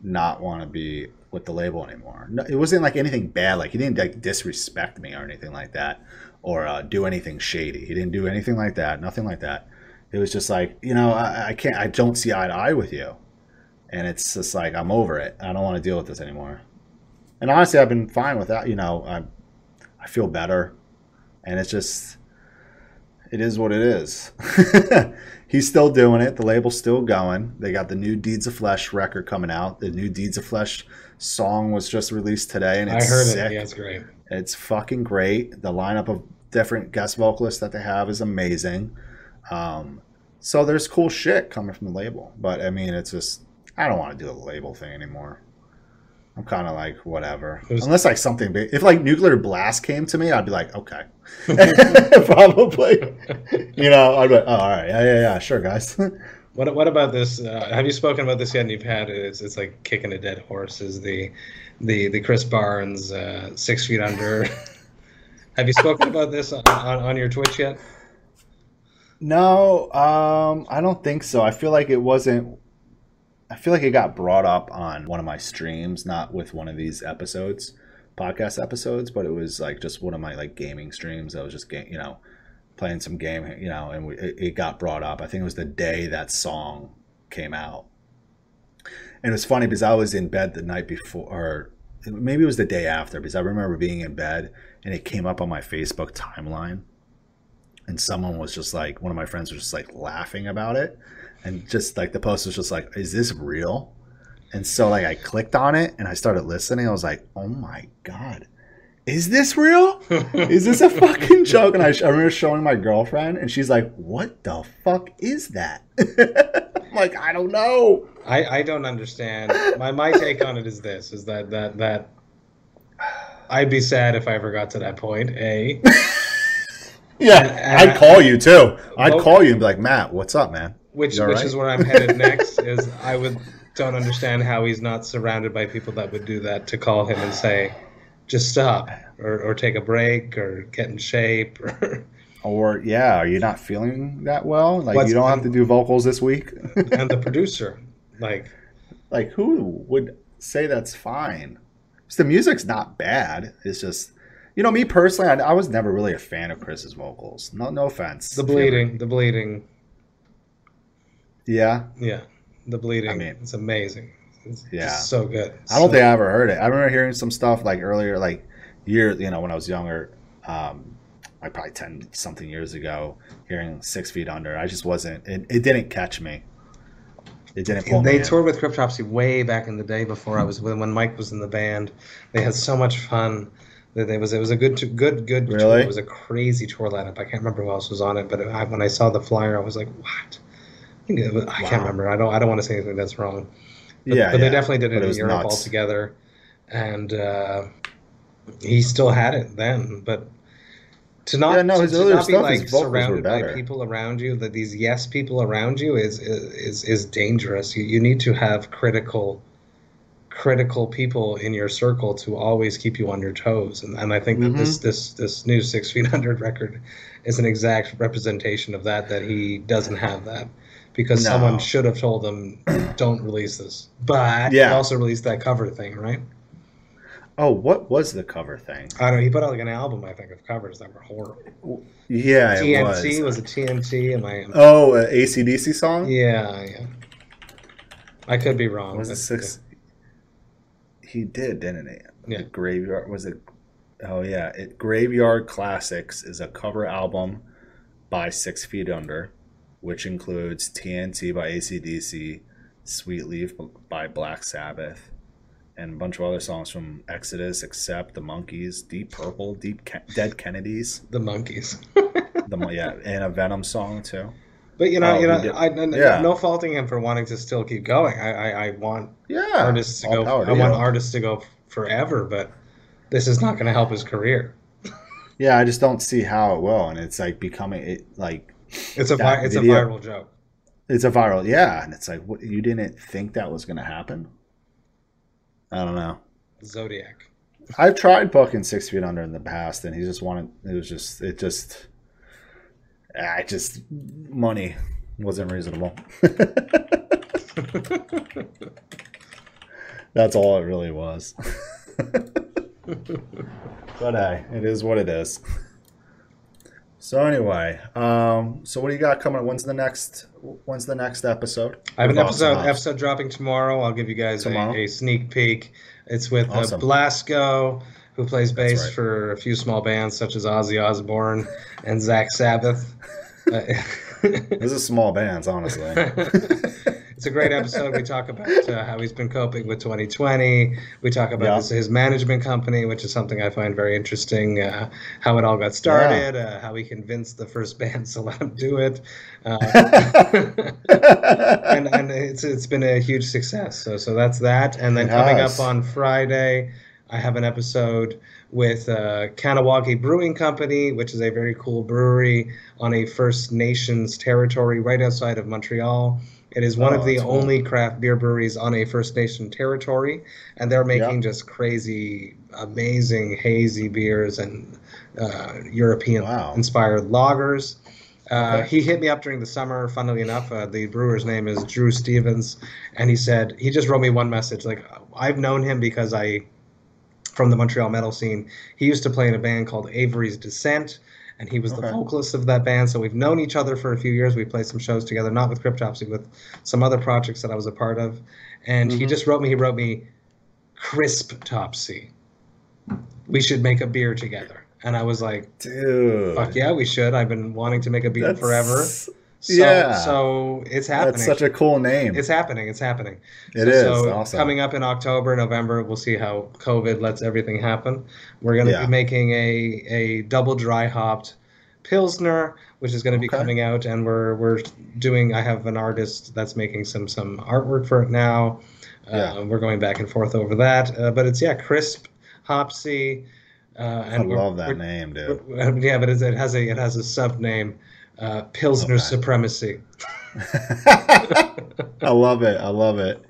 not want to be with the label anymore. No, it wasn't like anything bad. Like he didn't like disrespect me or anything like that, or uh, do anything shady. He didn't do anything like that. Nothing like that. It was just like, you know, I, I can't. I don't see eye to eye with you, and it's just like I'm over it. I don't want to deal with this anymore. And honestly, I've been fine with that. You know, I I feel better, and it's just it is what it is. He's still doing it. The label's still going. They got the new Deeds of Flesh record coming out. The new Deeds of Flesh song was just released today, and it's I heard sick. It. Yeah, it's great. It's fucking great. The lineup of different guest vocalists that they have is amazing. Um, so there's cool shit coming from the label, but I mean, it's just I don't want to do the label thing anymore. I'm kind of like whatever, there's unless like something big. If like Nuclear Blast came to me, I'd be like, okay, probably. You know, I'd be like, oh, all right, yeah, yeah, yeah, sure, guys. What what about this? Uh, have you spoken about this yet? And you've had it's it's like kicking a dead horse. Is the the the Chris Barnes uh, Six Feet Under? Have you spoken about this on, on, on your Twitch yet? No, um, I don't think so. I feel like it wasn't. I feel like it got brought up on one of my streams, not with one of these episodes, podcast episodes, but it was like just one of my like gaming streams. I was just game, you know. Playing some game, you know, and we, it, it got brought up. I think it was the day that song came out. And it was funny because I was in bed the night before, or maybe it was the day after, because I remember being in bed and it came up on my Facebook timeline. And someone was just like, one of my friends was just like laughing about it. And just like the post was just like, is this real? And so like I clicked on it and I started listening. I was like, oh my God. Is this real? Is this a fucking joke? And I, I remember showing my girlfriend, and she's like, what the fuck is that? I'm like, I don't know. I, I don't understand. My my take on it is this, is that, that, that I'd be sad if I ever got to that point, A. Yeah, and, and I'd call you, too. I'd both, call you and be like, Matt, what's up, man? Which, which right? is where I'm headed next, is I would don't understand how he's not surrounded by people that would do that to call him and say, just stop or, or take a break or get in shape or, or yeah, are you not feeling that well? Like What's, you don't have to do vocals this week. And the producer, like, like who would say that's fine? Because the music's not bad. It's just, you know, me personally, I, I was never really a fan of Chris's vocals. No, no offense. The bleeding, really. the bleeding. Yeah. Yeah. The bleeding. I mean, it's amazing. It's yeah, just so good. It's I don't so think I ever heard it. I remember hearing some stuff like earlier, like years, you know, when I was younger, um, like probably ten something years ago, hearing Six Feet Under. I just wasn't. It, it didn't catch me. It didn't pull me in. They toured with Cryptopsy way back in the day before I was with when Mike was in the band. They had so much fun. It was it was a good good good really? tour. It was a crazy tour lineup. I can't remember who else was on it, but I, when I saw the flyer, I was like, what? I, think it was, wow. I can't remember. I don't I don't want to say anything that's wrong. But, yeah, but yeah. They definitely did it, it in Europe nuts. altogether, and uh, he still had it then. But To not, yeah, no, his to, earlier to not be stuff, like surrounded by people around you, that these yes people around you is is is dangerous. You you need to have critical critical people in your circle to always keep you on your toes. And and I think that mm-hmm. this this this new Six Feet Under record is an exact representation of that, that he doesn't have that. Because no. someone should have told him, don't release this. But yeah. he also released that cover thing, right? Oh, what was the cover thing? I don't know. He put out like an album, I think, of covers that were horrible. Yeah, T N T, it was. T N T was a T N T. Am I? Am oh, an A C D C song? Yeah, yeah. I could be wrong. Was it six? Good. He did, didn't he? Yeah. The Graveyard was it? Oh yeah, it, Graveyard Classics is a cover album by Six Feet Under, which includes T N T by A C D C, Sweet Leaf by Black Sabbath, and a bunch of other songs from Exodus, Accept, The Monkees, Deep Purple, Deep Ke- Dead Kennedys. The Monkees. the, yeah, and a Venom song, too. But, you know, uh, you know, did, I, I, yeah. no faulting him for wanting to still keep going. I, I, I want yeah, artists to go power, I yeah. want artists to go forever, but this is not going to help his career. yeah, I just don't see how it will, and it's, like, becoming, it, like... It's a vi- it's a viral joke. It's a viral, yeah. And it's like, what, you didn't think that was going to happen? I don't know. Zodiac. I've tried booking Six Feet Under in the past, and he just wanted. It was just. It just. I just money wasn't reasonable. That's all it really was. But hey, it is what it is. So anyway, um, so what do you got coming up? When's the next? When's the next episode? I have an episode episode dropping tomorrow. I'll give you guys a, a sneak peek. It's with awesome. uh, Blasco, who plays bass right. for a few small bands such as Ozzy Osbourne and Zach Sabbath. uh, This is small bands, honestly. It's a great episode. We talk about uh, how he's been coping with twenty twenty. We talk about yep. his, his management company, which is something I find very interesting, uh, how it all got started, yeah. uh, how he convinced the first bands to let him do it. Uh, and and it's it's been a huge success. So, so that's that. And then coming up on Friday, I have an episode with uh, Kanawaki Brewing Company, which is a very cool brewery on a First Nations territory right outside of Montreal. It is one oh, of the only cool. craft beer breweries on a First Nation territory, and they're making yep. just crazy, amazing, hazy beers and uh, European-inspired wow. lagers. Uh, okay. He hit me up during the summer, funnily enough. Uh, the brewer's name is Drew Stevens, and he said he just wrote me one message. Like, I've known him because I, from the Montreal metal scene, he used to play in a band called Avery's Descent. And he was okay. the vocalist of that band, so we've known each other for a few years. We played some shows together, not with Cryptopsy, with some other projects that I was a part of. And mm-hmm. he just wrote me, he wrote me, Cryptopsy. We should make a beer together. And I was like, dude, fuck yeah, we should. I've been wanting to make a beer that's, forever. So, yeah. So it's happening. That's such a cool name. It's happening. It's happening. It so, is. So awesome. Coming up in October, November, we'll see how COVID lets everything happen. We're going to yeah. be making a, a double dry hopped Pilsner, which is going to be okay. coming out. And we're we're doing, I have an artist that's making some, some artwork for it now. Yeah. Uh, we're going back and forth over that. Uh, but it's, yeah, Crisp, Hopsy. Uh, and I love that name, dude. Yeah, but it's, it has a it has a sub name. Uh, Pilsner okay. Supremacy. I love it. I love it.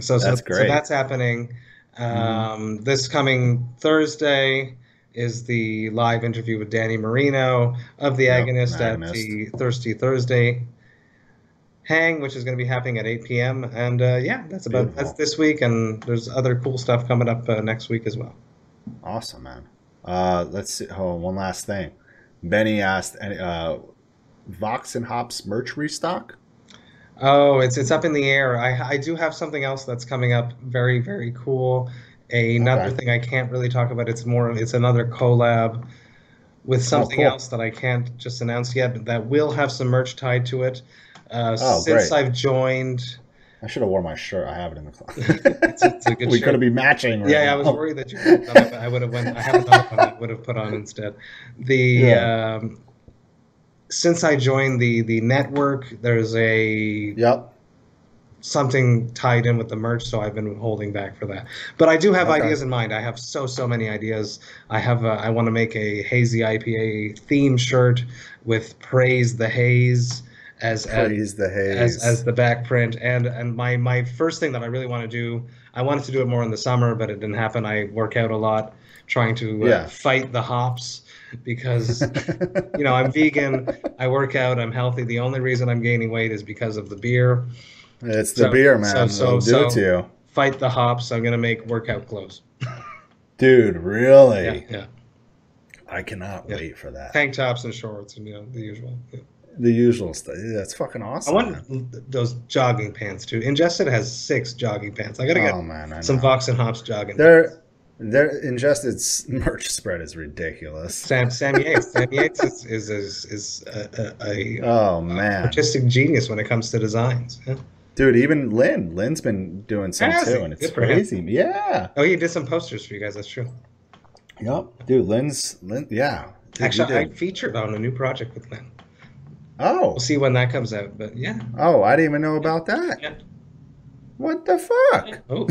So, so that's great. So that's happening. Um, mm-hmm. This coming Thursday is the live interview with Danny Marino of The Agonist yep, at the Thirsty Thursday Hang, which is going to be happening at eight p.m. And uh, yeah, that's about Beautiful. that's this week. And there's other cool stuff coming up uh, next week as well. Awesome, man. Uh, let's see. Oh, one last thing. Benny asked, uh, Vox and Hops merch restock? Oh, it's it's up in the air. I, I do have something else that's coming up very, very cool. Another okay. thing I can't really talk about. It's more it's another collab with something oh, cool. else that I can't just announce yet, but that will have some merch tied to it. Uh, oh, since great. I've joined... I should have worn my shirt. I have it in the closet. it's, it's a good we shirt. Could have been matching. Right yeah, now. I was worried that you would have I would have went. I have another one I would have put on instead. The yeah. um, since I joined the the network, there's a yep. something tied in with the merch, so I've been holding back for that. But I do have okay. ideas in mind. I have so so many ideas. I have a, I want to make a hazy I P A theme shirt with "Praise the Haze" as Praise as, the Haze as, as the back print. And and my my first thing that I really want to do. I wanted to do it more in the summer, but it didn't happen. I work out a lot, trying to uh, yeah. fight the hops. Because, you know, I'm vegan, I work out, I'm healthy. The only reason I'm gaining weight is because of the beer. It's the so, beer, man. So, so, so do it to you. Fight the hops. I'm going to make workout clothes. Dude, really? Yeah. yeah. I cannot yeah. wait for that. Tank tops and shorts and, you know, the usual. Yeah. The usual stuff. That's fucking awesome. I want man. those jogging pants, too. Ingested has six jogging pants. I got to get oh, man, some Vox and Hops jogging They're, pants. Their Ingested merch spread is ridiculous. Sam Sam Yates, Sam Yates is is is, is a, a, a oh man artistic genius when it comes to designs. Yeah. Dude, even Lynn, Lynn's been doing some too, and it's crazy. Him. Yeah. Oh, he did some posters for you guys. That's true. Yep, dude, Lynn's Lynn. Yeah. Dude, actually, I featured on a new project with Lynn. Oh. We'll see when that comes out, but yeah. Oh, I didn't even know about that. Yeah. What the fuck? Oh,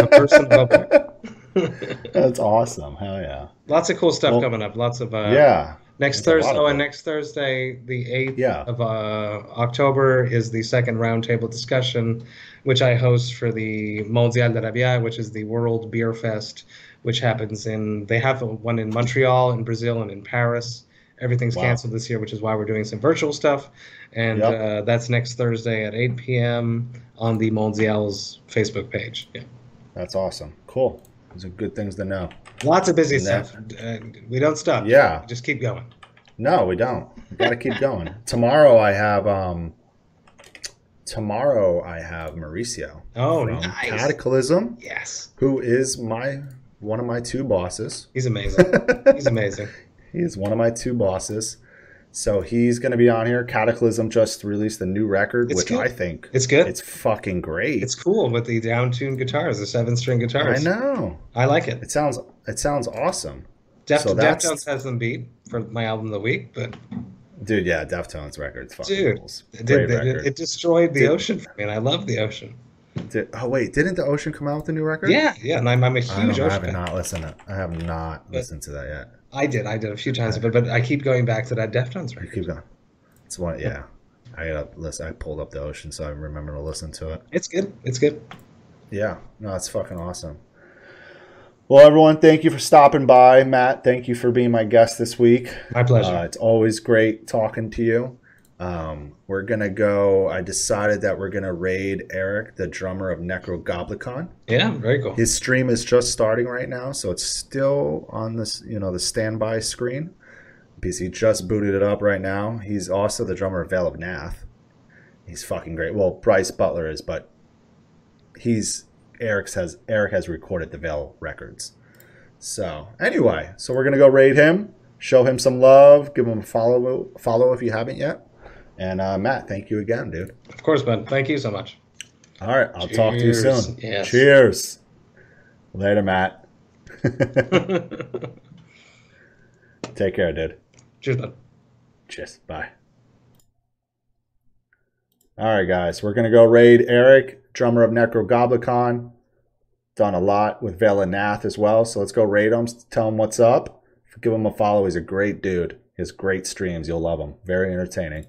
a person bubble. That's awesome. Hell yeah. Lots of cool stuff well, coming up. Lots of uh yeah next Thursday oh, and next Thursday the eighth yeah. of uh October is the second roundtable discussion, which I host for the Mondial de la Bière, which is the World Beer Fest, which happens in they have one in Montreal, in Brazil, and in Paris. Everything's wow. canceled this year, which is why we're doing some virtual stuff. And yep. uh that's next Thursday at eight P M on the Mondial's Facebook page. Yeah. That's awesome. Cool. Those are good things to know. Lots of busy that, stuff. Uh, we don't stop. Yeah. We just keep going. No, we don't. We gotta keep going. Tomorrow I have um tomorrow I have Mauricio. Oh, from nice. Cataclysm. Yes. Who is my one of my two bosses. He's amazing. He's amazing. He is one of my two bosses. So he's gonna be on here. Cataclysm just released a new record, it's which good. I think it's good. It's fucking great. It's cool with the down-tuned guitars, the seven-string guitars. I know. I like it. It sounds it sounds awesome. Deft, so Deftones has them beat for my album of the week, but dude, yeah, Deftones records, fucking dude, rules. It, did, record. It destroyed the dude. ocean for me, and I love the ocean. Did, oh wait, didn't the ocean come out with a new record? Yeah, yeah, and I'm, I'm a huge I ocean. I have fan. not listened. To, I have not but, listened to that yet. I did. I did a few times, but but I keep going back to that Deftones record. You keep going. It's one. Yeah, I gotta listen. I pulled up the ocean, so I remember to listen to it. It's good. It's good. Yeah. No, it's fucking awesome. Well, everyone, thank you for stopping by, Matt. Thank you for being my guest this week. My pleasure. Uh, it's always great talking to you. Um, we're gonna go. I decided that we're gonna raid Eric, the drummer of Necrogoblicon. Yeah, very cool. His stream is just starting right now, so it's still on this, you know, the standby screen because he just booted it up right now. He's also the drummer of Veil of Nath. He's fucking great. Well, Bryce Butler is, but he's Eric's has Eric has recorded the Veil records. So anyway, so we're gonna go raid him, show him some love, give him a follow follow if you haven't yet. And uh, Matt, thank you again, dude. Of course, Ben. Thank you so much. All right. I'll Cheers. talk to you soon. Yes. Cheers. Later, Matt. Take care, dude. Cheers, Ben. Cheers. Bye. All right, guys. We're going to go raid Eric, drummer of Necrogoblicon. Done a lot with Veil of Nath as well. So let's go raid him. Tell him what's up. Give him a follow. He's a great dude. He has great streams. You'll love him. Very entertaining.